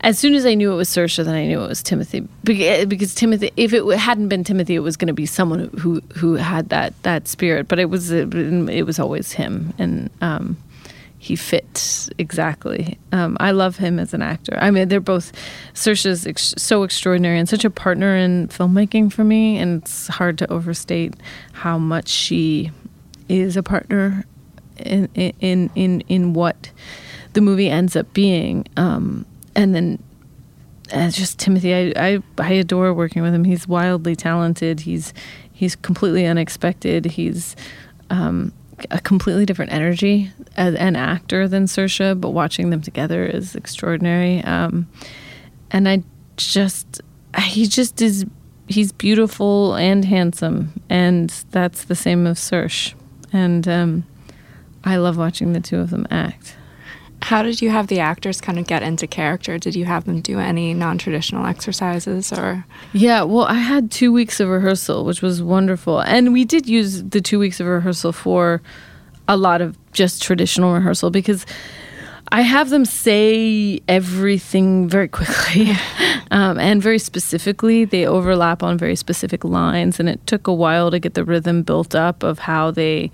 as soon as I knew it was Saoirse, then I knew it was Timothy. Because Timothy, if it hadn't been Timothy, it was going to be someone who who had that, that spirit. But it was it was always him, and um, he fit exactly. Um, I love him as an actor. I mean, they're both, Saoirse's ex- so extraordinary and such a partner in filmmaking for me, and it's hard to overstate how much she is a partner in in in, in what the movie ends up being. Um, And then uh, just Timothy, I, I I adore working with him. He's wildly talented. He's he's completely unexpected. He's um, a completely different energy as an actor than Saoirse, but watching them together is extraordinary. Um, and I just, he just is, he's beautiful and handsome. And that's the same of Saoirse. And um, I love watching the two of them act. How did you have the actors kind of get into character? Did you have them do any non-traditional exercises or? Yeah, well, I had two weeks of rehearsal, which was wonderful. And we did use the two weeks of rehearsal for a lot of just traditional rehearsal because I have them say everything very quickly um, and very specifically. They overlap on very specific lines, and it took a while to get the rhythm built up of how they...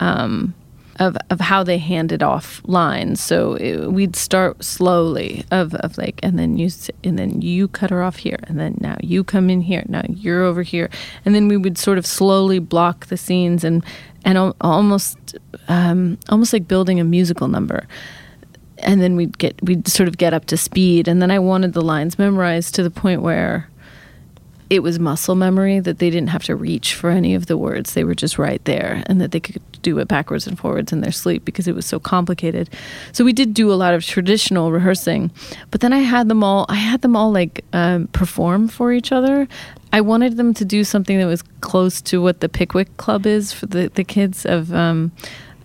Um, Of, of how they handed off lines. So it, we'd start slowly of, of like, and then you and then you cut her off here, and then now you come in here, now you're over here, and then we would sort of slowly block the scenes and and al- almost um, almost like building a musical number. And then we'd get we'd sort of get up to speed, and then I wanted the lines memorized to the point where it was muscle memory, that they didn't have to reach for any of the words. They were just right there, and that they could do it backwards and forwards in their sleep because it was so complicated. So we did do a lot of traditional rehearsing, but then I had them all, I had them all like um, perform for each other. I wanted them to do something that was close to what the Pickwick Club is for the, the kids of, um,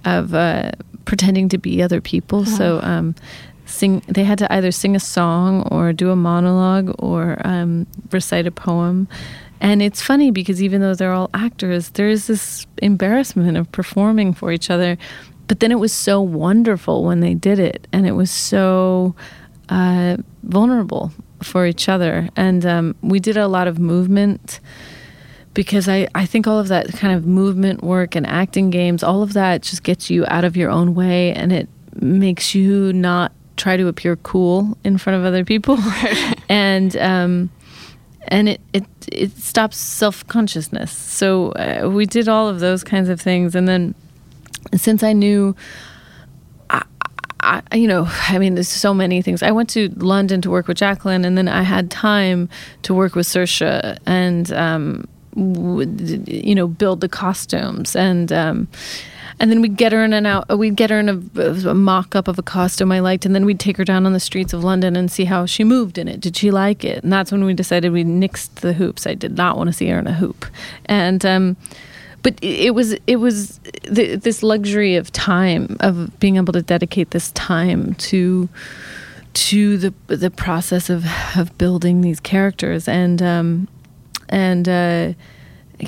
of uh, pretending to be other people. Oh. So um, sing. They had to either sing a song or do a monologue or um, recite a poem. And it's funny because even though they're all actors, there is this embarrassment of performing for each other. But then it was so wonderful when they did it, and it was so uh, vulnerable for each other. And um, we did a lot of movement, because I, I think all of that kind of movement work and acting games, all of that just gets you out of your own way, and it makes you not try to appear cool in front of other people. Right. And um, and it, it, it stops self-consciousness. So uh, we did all of those kinds of things. And then since I knew, I, I, you know, I mean, there's so many things. I went to London to work with Jacqueline, and then I had time to work with Saoirse and... Um, would, you know, build the costumes, and um, and then we'd get her in an out, we'd get her in a, a mock-up of a costume I liked, and then we'd take her down on the streets of London and see how she moved in it. Did she like it? And that's when we decided we nixed the hoops. I did not want to see her in a hoop, and um, but it was it was th- this luxury of time, of being able to dedicate this time to to the the process of of building these characters, and. Um, And, uh,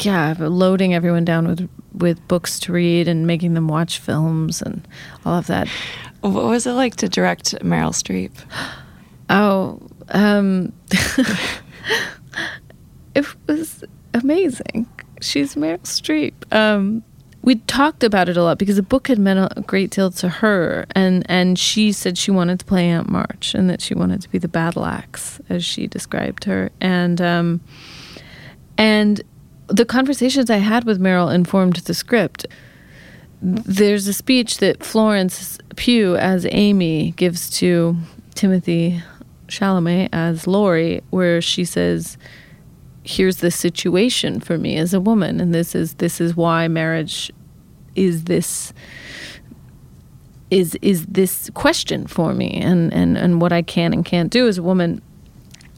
yeah, loading everyone down with with books to read and making them watch films and all of that. What was it like to direct Meryl Streep? Oh, um, it was amazing. She's Meryl Streep. Um, we talked about it a lot because the book had meant a great deal to her. And, and she said she wanted to play Aunt March and that she wanted to be the battle axe, as she described her. And... Um, And the conversations I had with Meryl informed the script. There's a speech that Florence Pugh as Amy gives to Timothy Chalamet as Laurie, where she says, here's the situation for me as a woman, and this is this is why marriage is this is is this question for me, and, and, and what I can and can't do as a woman.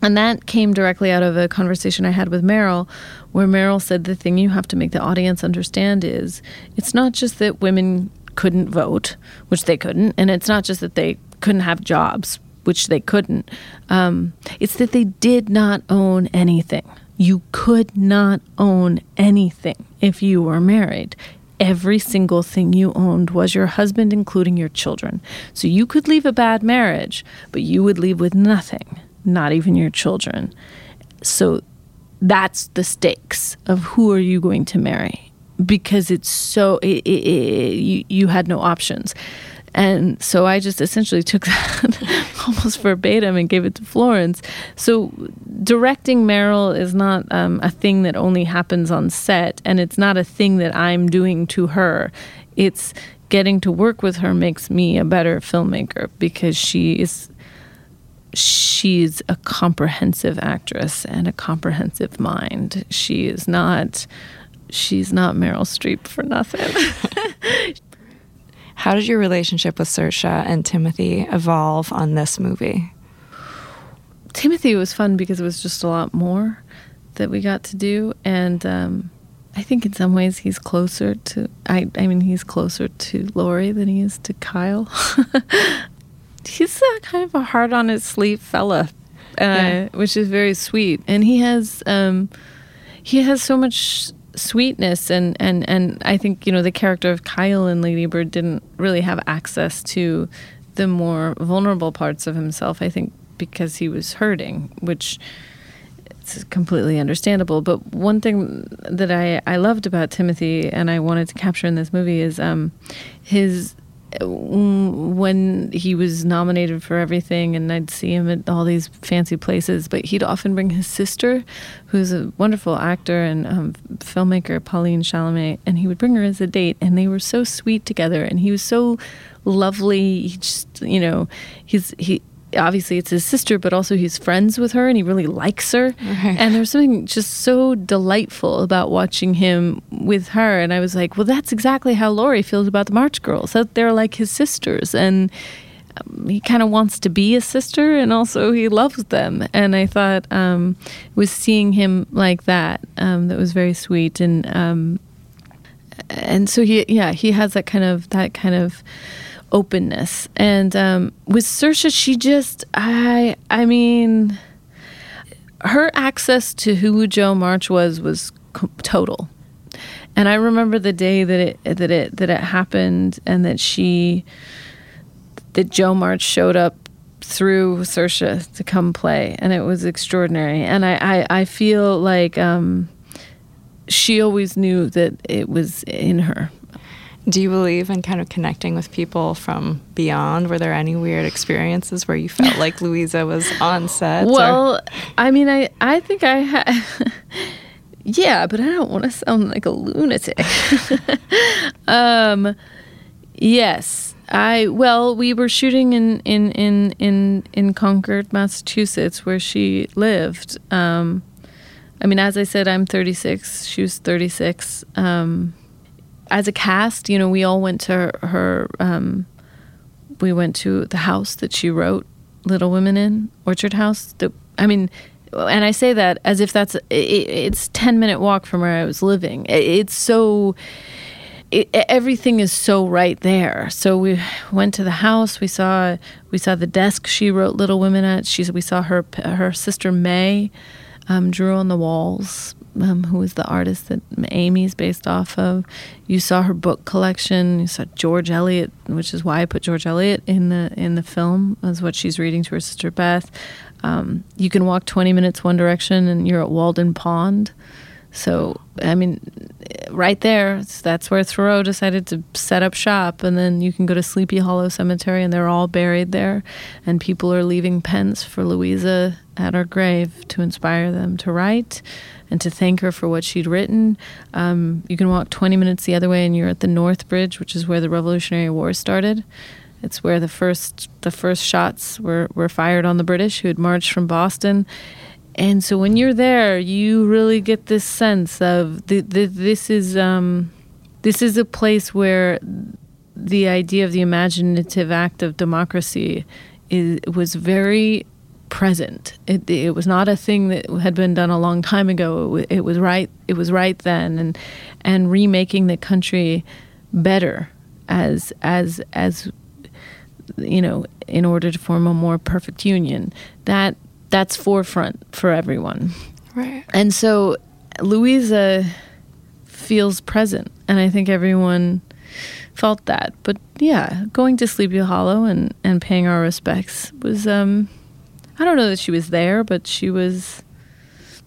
And that came directly out of a conversation I had with Meryl, where Meryl said the thing you have to make the audience understand is it's not just that women couldn't vote, which they couldn't, and it's not just that they couldn't have jobs, which they couldn't. Um, it's that they did not own anything. You could not own anything if you were married. Every single thing you owned was your husband, including your children. So you could leave a bad marriage, but you would leave with nothing. Not even your children. So that's the stakes of who are you going to marry, because it's so it, it, it, you you had no options. And so I just essentially took that almost verbatim and gave it to Florence. So directing Meryl is not um, a thing that only happens on set, and it's not a thing that I'm doing to her. It's getting to work with her makes me a better filmmaker, because she is She's a comprehensive actress and a comprehensive mind. She is not, she's not Meryl Streep for nothing. How did your relationship with Saoirse and Timothy evolve on this movie? Timothy was fun because it was just a lot more that we got to do. And um, I think in some ways he's closer to, I, I mean, he's closer to Laurie than he is to Kyle. He's a kind of a heart-on-his-sleeve fella, uh, yeah. Which is very sweet. And he has um, he has so much sweetness, and, and, and I think, you know, the character of Kyle in Lady Bird didn't really have access to the more vulnerable parts of himself, I think, because he was hurting, which is completely understandable. But one thing that I, I loved about Timothy and I wanted to capture in this movie is um, his... when he was nominated for everything, and I'd see him at all these fancy places, but he'd often bring his sister, who's a wonderful actor and um, filmmaker, Pauline Chalamet, and he would bring her as a date, and they were so sweet together, and he was so lovely. He just, you know, he's he obviously it's his sister, but also he's friends with her, and he really likes her. Right. And there's something just so delightful about watching him with her. And I was like, well, that's exactly how Laurie feels about the March Girls, that they're like his sisters. And um, he kind of wants to be a sister, and also he loves them. And I thought um, it was seeing him like that um, that was very sweet. And um, and so, he, yeah, he has that kind of that kind of openness. And um, with Saoirse, she just, I, I mean, her access to who Jo March was was co- total. And I remember the day that it that it that it happened, and that she, that Jo March showed up through Saoirse to come play, and it was extraordinary. And I, I, I feel like um, she always knew that it was in her. Do you believe in kind of connecting with people from beyond? Were there any weird experiences where you felt like Louisa was on set? Well, or? I mean, I, I think I had... yeah, but I don't want to sound like a lunatic. um, yes. I Well, we were shooting in, in, in, in, in Concord, Massachusetts, where she lived. Um, I mean, as I said, I'm thirty-six. She was thirty-six. Um As a cast, you know, we all went to her, her um, we went to the house that she wrote Little Women in, Orchard House. The, I mean, and I say that as if that's, it, it's ten minute walk from where I was living. It, it's so, it, everything is so right there. So we went to the house, we saw, we saw the desk she wrote Little Women at. She said we saw her, her sister May um, drew on the walls. Um, who was the artist that Amy's based off of. You saw her book collection. You saw George Eliot, which is why I put George Eliot in the in the film, as what she's reading to her sister Beth. Um, you can walk twenty minutes one direction and you're at Walden Pond. So, I mean, right there, that's where Thoreau decided to set up shop. And then you can go to Sleepy Hollow Cemetery and they're all buried there. And people are leaving pens for Louisa at her grave to inspire them to write and to thank her for what she'd written. Um, you can walk twenty minutes the other way and you're at the North Bridge, which is where the Revolutionary War started. It's where the first the first shots were, were fired on the British who had marched from Boston. And so when you're there, you really get this sense of the, the, this is um, this is a place where the idea of the imaginative act of democracy is, was very present. It, it was not a thing that had been done a long time ago. It, it was right. It was right then, and and remaking the country better as as as you know, in order to form a more perfect union. That. That's forefront for everyone. Right. And so Louisa feels present, and I think everyone felt that. But yeah, going to Sleepy Hollow and, and paying our respects was, um, I don't know that she was there, but she was,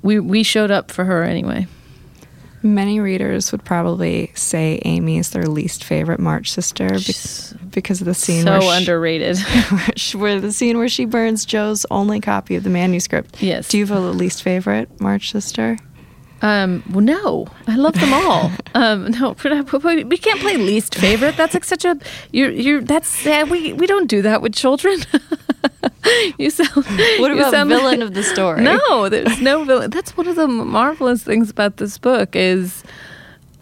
we, we showed up for her anyway. Many readers would probably say Amy is their least favorite March sister because, because of the scene so where she, underrated, where, she, where the scene where she burns Joe's only copy of the manuscript. Yes. Do you have a least favorite March sister? Um, well, no, I love them all. um, no, we can't play least favorite. That's like such a you're you're that's uh, we we don't do that with children. You sound. What about sound villain like, of the story? No, there's no villain. That's one of the marvelous things about this book is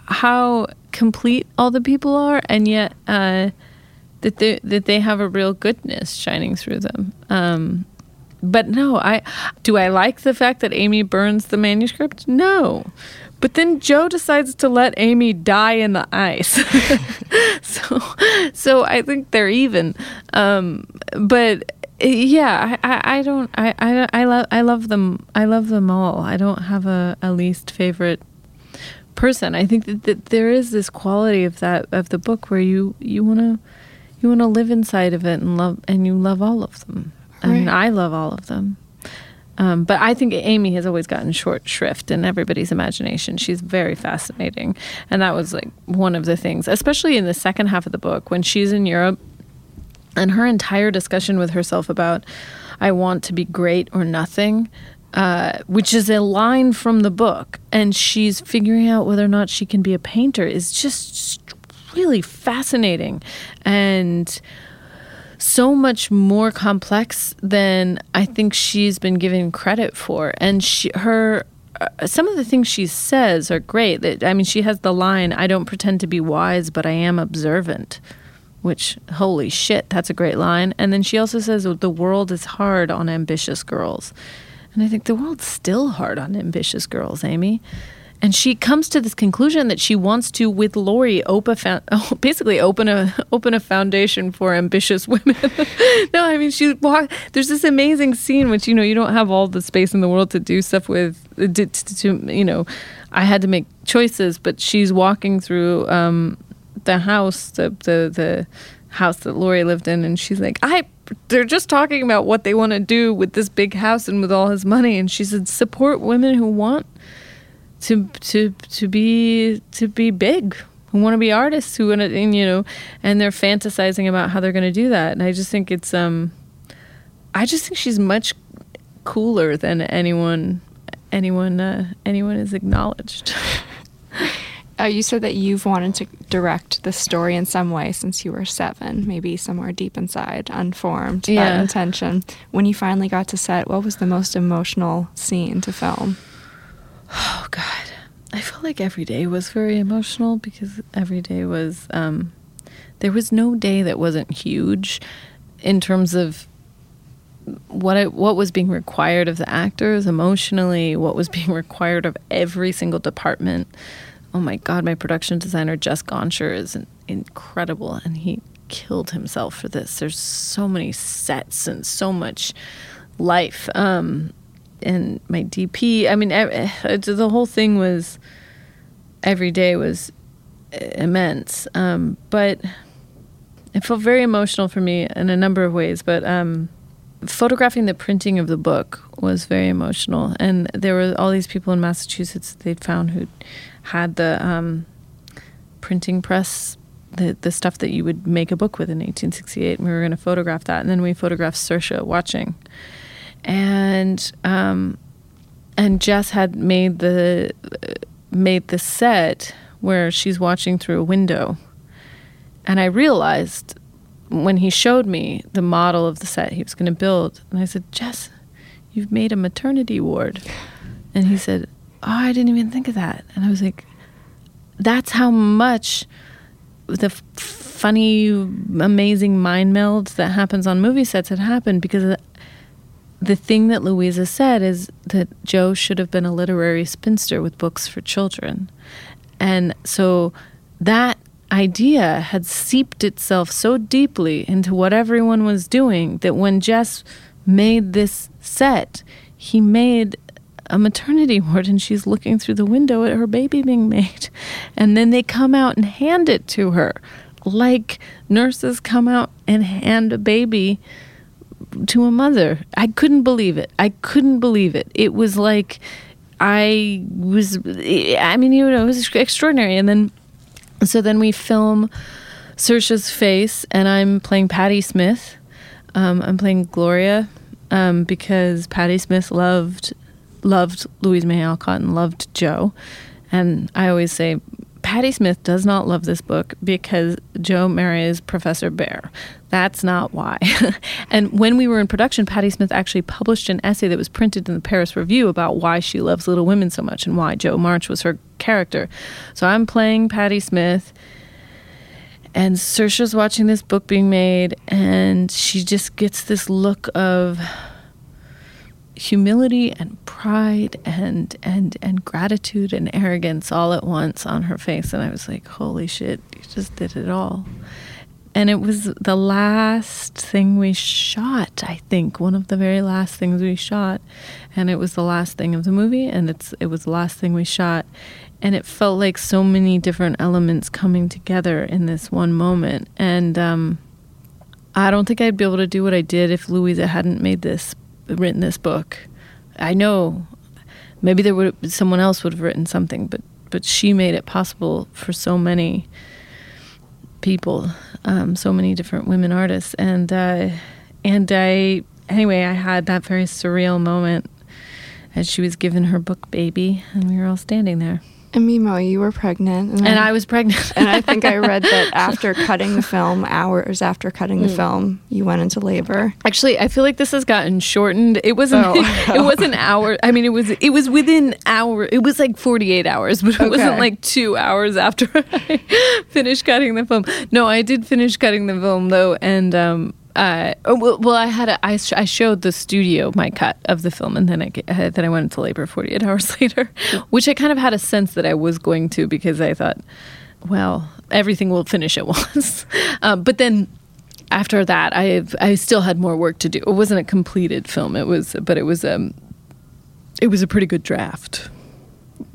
how complete all the people are, and yet uh, that they that they have a real goodness shining through them. Um, but no, I do I like the fact that Amy burns the manuscript? No. But then Joe decides to let Amy die in the ice. so so I think they're even. Um, but yeah, I, I, I don't. I, I, I love. I love them. I love them all. I don't have a, a least favorite person. I think that, that there is this quality of that of the book where you you wanna you wanna live inside of it and love and you love all of them. Right. I mean, I love all of them. Um, but I think Amy has always gotten short shrift in everybody's imagination. She's very fascinating, and that was like one of the things, especially in the second half of the book when she's in Europe. And her entire discussion with herself about, I want to be great or nothing, uh, which is a line from the book. And she's figuring out whether or not she can be a painter is just really fascinating. And so much more complex than I think she's been given credit for. And she, her... some of the things she says are great. I mean, she has the line, I don't pretend to be wise, but I am observant. Which, holy shit, that's a great line. And then she also says, the world is hard on ambitious girls. And I think the world's still hard on ambitious girls, Amy. And she comes to this conclusion that she wants to, with Laurie, opa fo- basically open a open a foundation for ambitious women. No, I mean, she walk- there's this amazing scene which, you know, you don't have all the space in the world to do stuff with, to, to, to, you know, I had to make choices, but she's walking through um, the house, the, the, the house that Laurie lived in, and she's like, I... they're just talking about what they want to do with this big house and with all his money. And she said, support women who want to to to be to be big, who want to be artists, who want to, and, you know, and they're fantasizing about how they're going to do that. And I just think it's, um, I just think she's much cooler than anyone, anyone, uh, anyone is acknowledged. Uh, you said that you've wanted to direct this story in some way since you were seven, maybe somewhere deep inside, unformed, yeah. That intention. When you finally got to set, what was the most emotional scene to film? Oh, God. I felt like every day was very emotional because every day was... Um, there was no day that wasn't huge in terms of what it, what was being required of the actors emotionally, what was being required of every single department. Oh my God, my production designer, Jess Gonsher, is an incredible, and he killed himself for this. There's so many sets and so much life. Um, and my D P, I mean, I, I, the whole thing was, every day was immense. Um, but it felt very emotional for me in a number of ways. But um, photographing the printing of the book was very emotional. And there were all these people in Massachusetts that they'd found who'd had the um, printing press, the the stuff that you would make a book with in eighteen sixty-eight, and we were going to photograph that. And then we photographed Saoirse watching. And um, and Jess had made the uh, made the set where she's watching through a window. And I realized when he showed me the model of the set he was going to build, and I said, Jess, you've made a maternity ward. And he said, oh, I didn't even think of that. And I was like, that's how much the f- funny, amazing mind meld that happens on movie sets had happened, because the, the thing that Louisa said is that Jo should have been a literary spinster with books for children. And so that idea had seeped itself so deeply into what everyone was doing that when Jess made this set, he made a maternity ward, and she's looking through the window at her baby being made. And then they come out and hand it to her, like nurses come out and hand a baby to a mother. I couldn't believe it. I couldn't believe it. It was like I was, I mean, you know, it was extraordinary. And then, so then we film Saoirse's face, and I'm playing Patti Smith. Um, I'm playing Gloria um, because Patti Smith loved loved Louise May Alcott and loved Jo. And I always say, Patti Smith does not love this book because Jo marries Professor Bear. That's not why. And when we were in production, Patti Smith actually published an essay that was printed in the Paris Review about why she loves Little Women so much and why Jo March was her character. So I'm playing Patti Smith, and Saoirse's watching this book being made, and she just gets this look of humility and pride and and and gratitude and arrogance all at once on her face. And I was like, holy shit, you just did it all. And it was the last thing we shot, I think, one of the very last things we shot. And it was the last thing of the movie, and it's it was the last thing we shot. And it felt like so many different elements coming together in this one moment. And um, I don't think I'd be able to do what I did if Louisa hadn't made this written this book. I know maybe there would someone else would have written something, but but she made it possible for so many people, um, so many different women artists, and uh, and I anyway I had that very surreal moment as she was given her book baby, and we were all standing there. And Mimo, you were pregnant. And, and I, I was pregnant. And I think I read that after cutting the film, hours after cutting the mm. film, you went into labor. Actually, I feel like this has gotten shortened. It wasn't oh. it was an hour. I mean, it was it was within hour. It was like forty-eight hours, but it okay. wasn't like two hours after I finished cutting the film. No, I did finish cutting the film, though, and um, Uh, well, I had a, I, sh- I showed the studio my cut of the film, and then I uh, then I went into labor forty-eight hours later, which I kind of had a sense that I was going to, because I thought, well, everything will finish at once. um, but then after that, I I still had more work to do. It wasn't a completed film. It was, but it was um, it was a pretty good draft.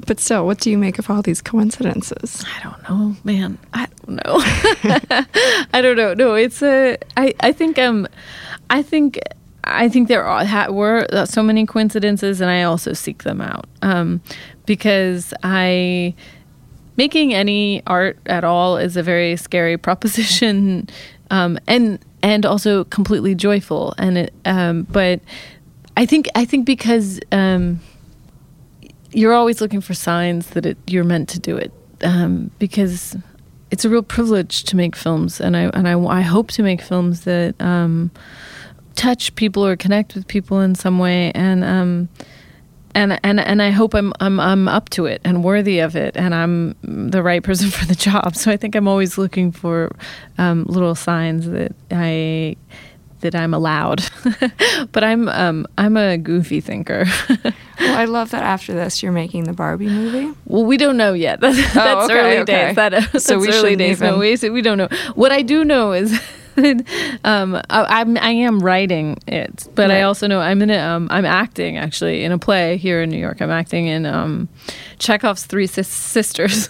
But still, what do you make of all these coincidences? I don't know, man. I don't know. I don't know. No, it's a. I, I think um, I think I think there are, were so many coincidences, and I also seek them out um, because I making any art at all is a very scary proposition, um, and and also completely joyful. And it, um, but I think I think because. Um, You're always looking for signs that it, you're meant to do it, um, because it's a real privilege to make films, and I and I, I hope to make films that um, touch people or connect with people in some way, and um, and and and I hope I'm I'm I'm up to it and worthy of it, and I'm the right person for the job. So I think I'm always looking for um, little signs that I. that I'm allowed. But I'm um, I'm a goofy thinker. Well, I love that after this you're making the Barbie movie. Well, we don't know yet. That's, oh, that's okay, early okay. days. That, uh, so that's we early days. Even... No, we, we don't know. What I do know is um, I, I'm, I am writing it, but right. I also know I'm in a, um, I'm acting actually in a play here in New York. I'm acting in um, Chekhov's Three Sis- Sisters.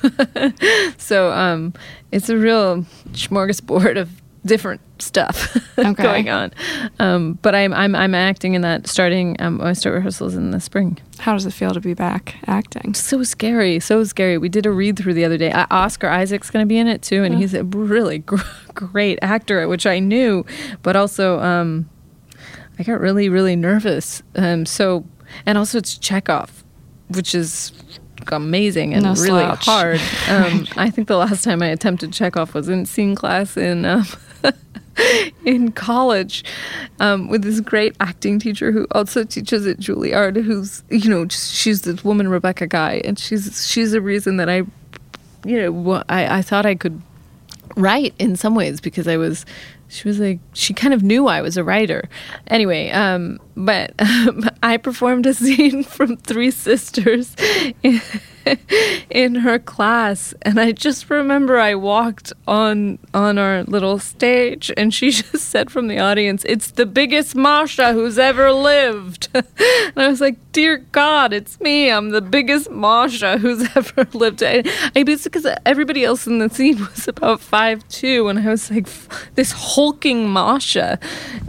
So um, it's a real smorgasbord of different stuff okay. going on, um, but I'm I'm I'm acting in that. Starting, um, I start rehearsals in the spring. How does it feel to be back acting? So scary, so scary. We did a read through the other day. I, Oscar Isaac's going to be in it too, and yeah. he's a really gr- great actor, which I knew, but also um, I got really really nervous. Um, so and also it's Chekhov, which is amazing and no really slouch. hard. Um, I think the last time I attempted Chekhov was in scene class in. Um, in college um, with this great acting teacher who also teaches at Juilliard, who's, you know, she's this woman, Rebecca Guy, and she's she's the reason that I, you know, I, I thought I could write in some ways, because I was, she was like, she kind of knew I was a writer. Anyway, um, but um, I performed a scene from Three Sisters in, in her class, and I just remember I walked on on our little stage, and she just said from the audience, "It's the biggest Masha who's ever lived." And I was like, "Dear God, it's me! I'm the biggest Masha who's ever lived." I, I because everybody else in the scene was about five two, and I was like, "This hulking Masha,"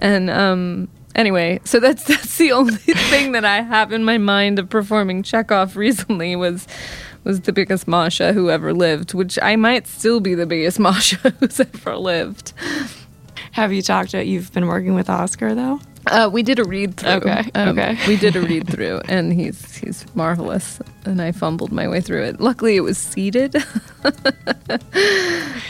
and um. Anyway, so that's that's the only thing that I have in my mind of performing Chekhov recently was was the biggest Masha who ever lived, which I might still be the biggest Masha who's ever lived. Have you talked to, you've been working with Oscar, though? Uh, we did a read-through. Okay, um, okay. We did a read-through, and he's he's marvelous, and I fumbled my way through it. Luckily, it was seated.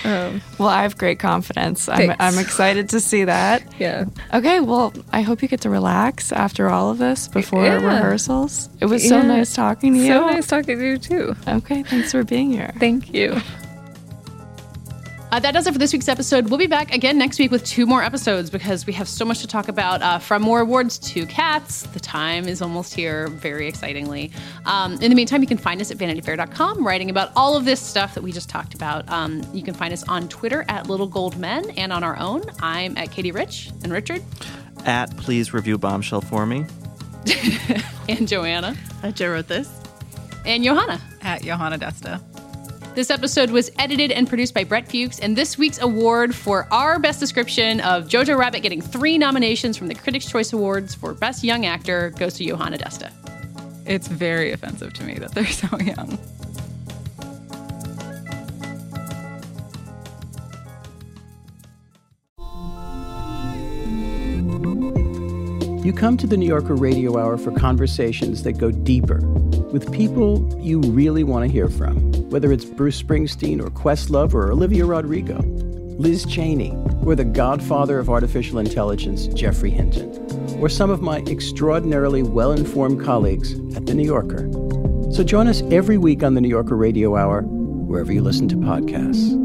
um, well, I have great confidence. I'm, I'm excited to see that. Yeah. Okay, well, I hope you get to relax after all of this before yeah. rehearsals. It was so yeah. nice talking to you. So nice talking to you, too. Okay, thanks for being here. Thank you. Uh, that does it for this week's episode. We'll be back again next week with two more episodes, because we have so much to talk about, uh, from more awards to cats. The time is almost here, very excitingly. Um, in the meantime, you can find us at vanity fair dot com, writing about all of this stuff that we just talked about. Um, you can find us on Twitter at Little Gold Men, and on our own. I'm at Katie Rich, and Richard. At Please Review Bombshell for Me. And Joanna. I just wrote this. And Johanna. At Johanna Desta. This episode was edited and produced by Brett Fuchs, and this week's award for our best description of Jojo Rabbit getting three nominations from the Critics Choice Awards for Best Young Actor goes to Johanna Desta. It's very offensive to me that they're so young. You come to the New Yorker Radio Hour for conversations that go deeper with people you really want to hear from. Whether it's Bruce Springsteen or Questlove or Olivia Rodrigo, Liz Cheney, or the godfather of artificial intelligence, Geoffrey Hinton, or some of my extraordinarily well-informed colleagues at The New Yorker. So join us every week on The New Yorker Radio Hour, wherever you listen to podcasts.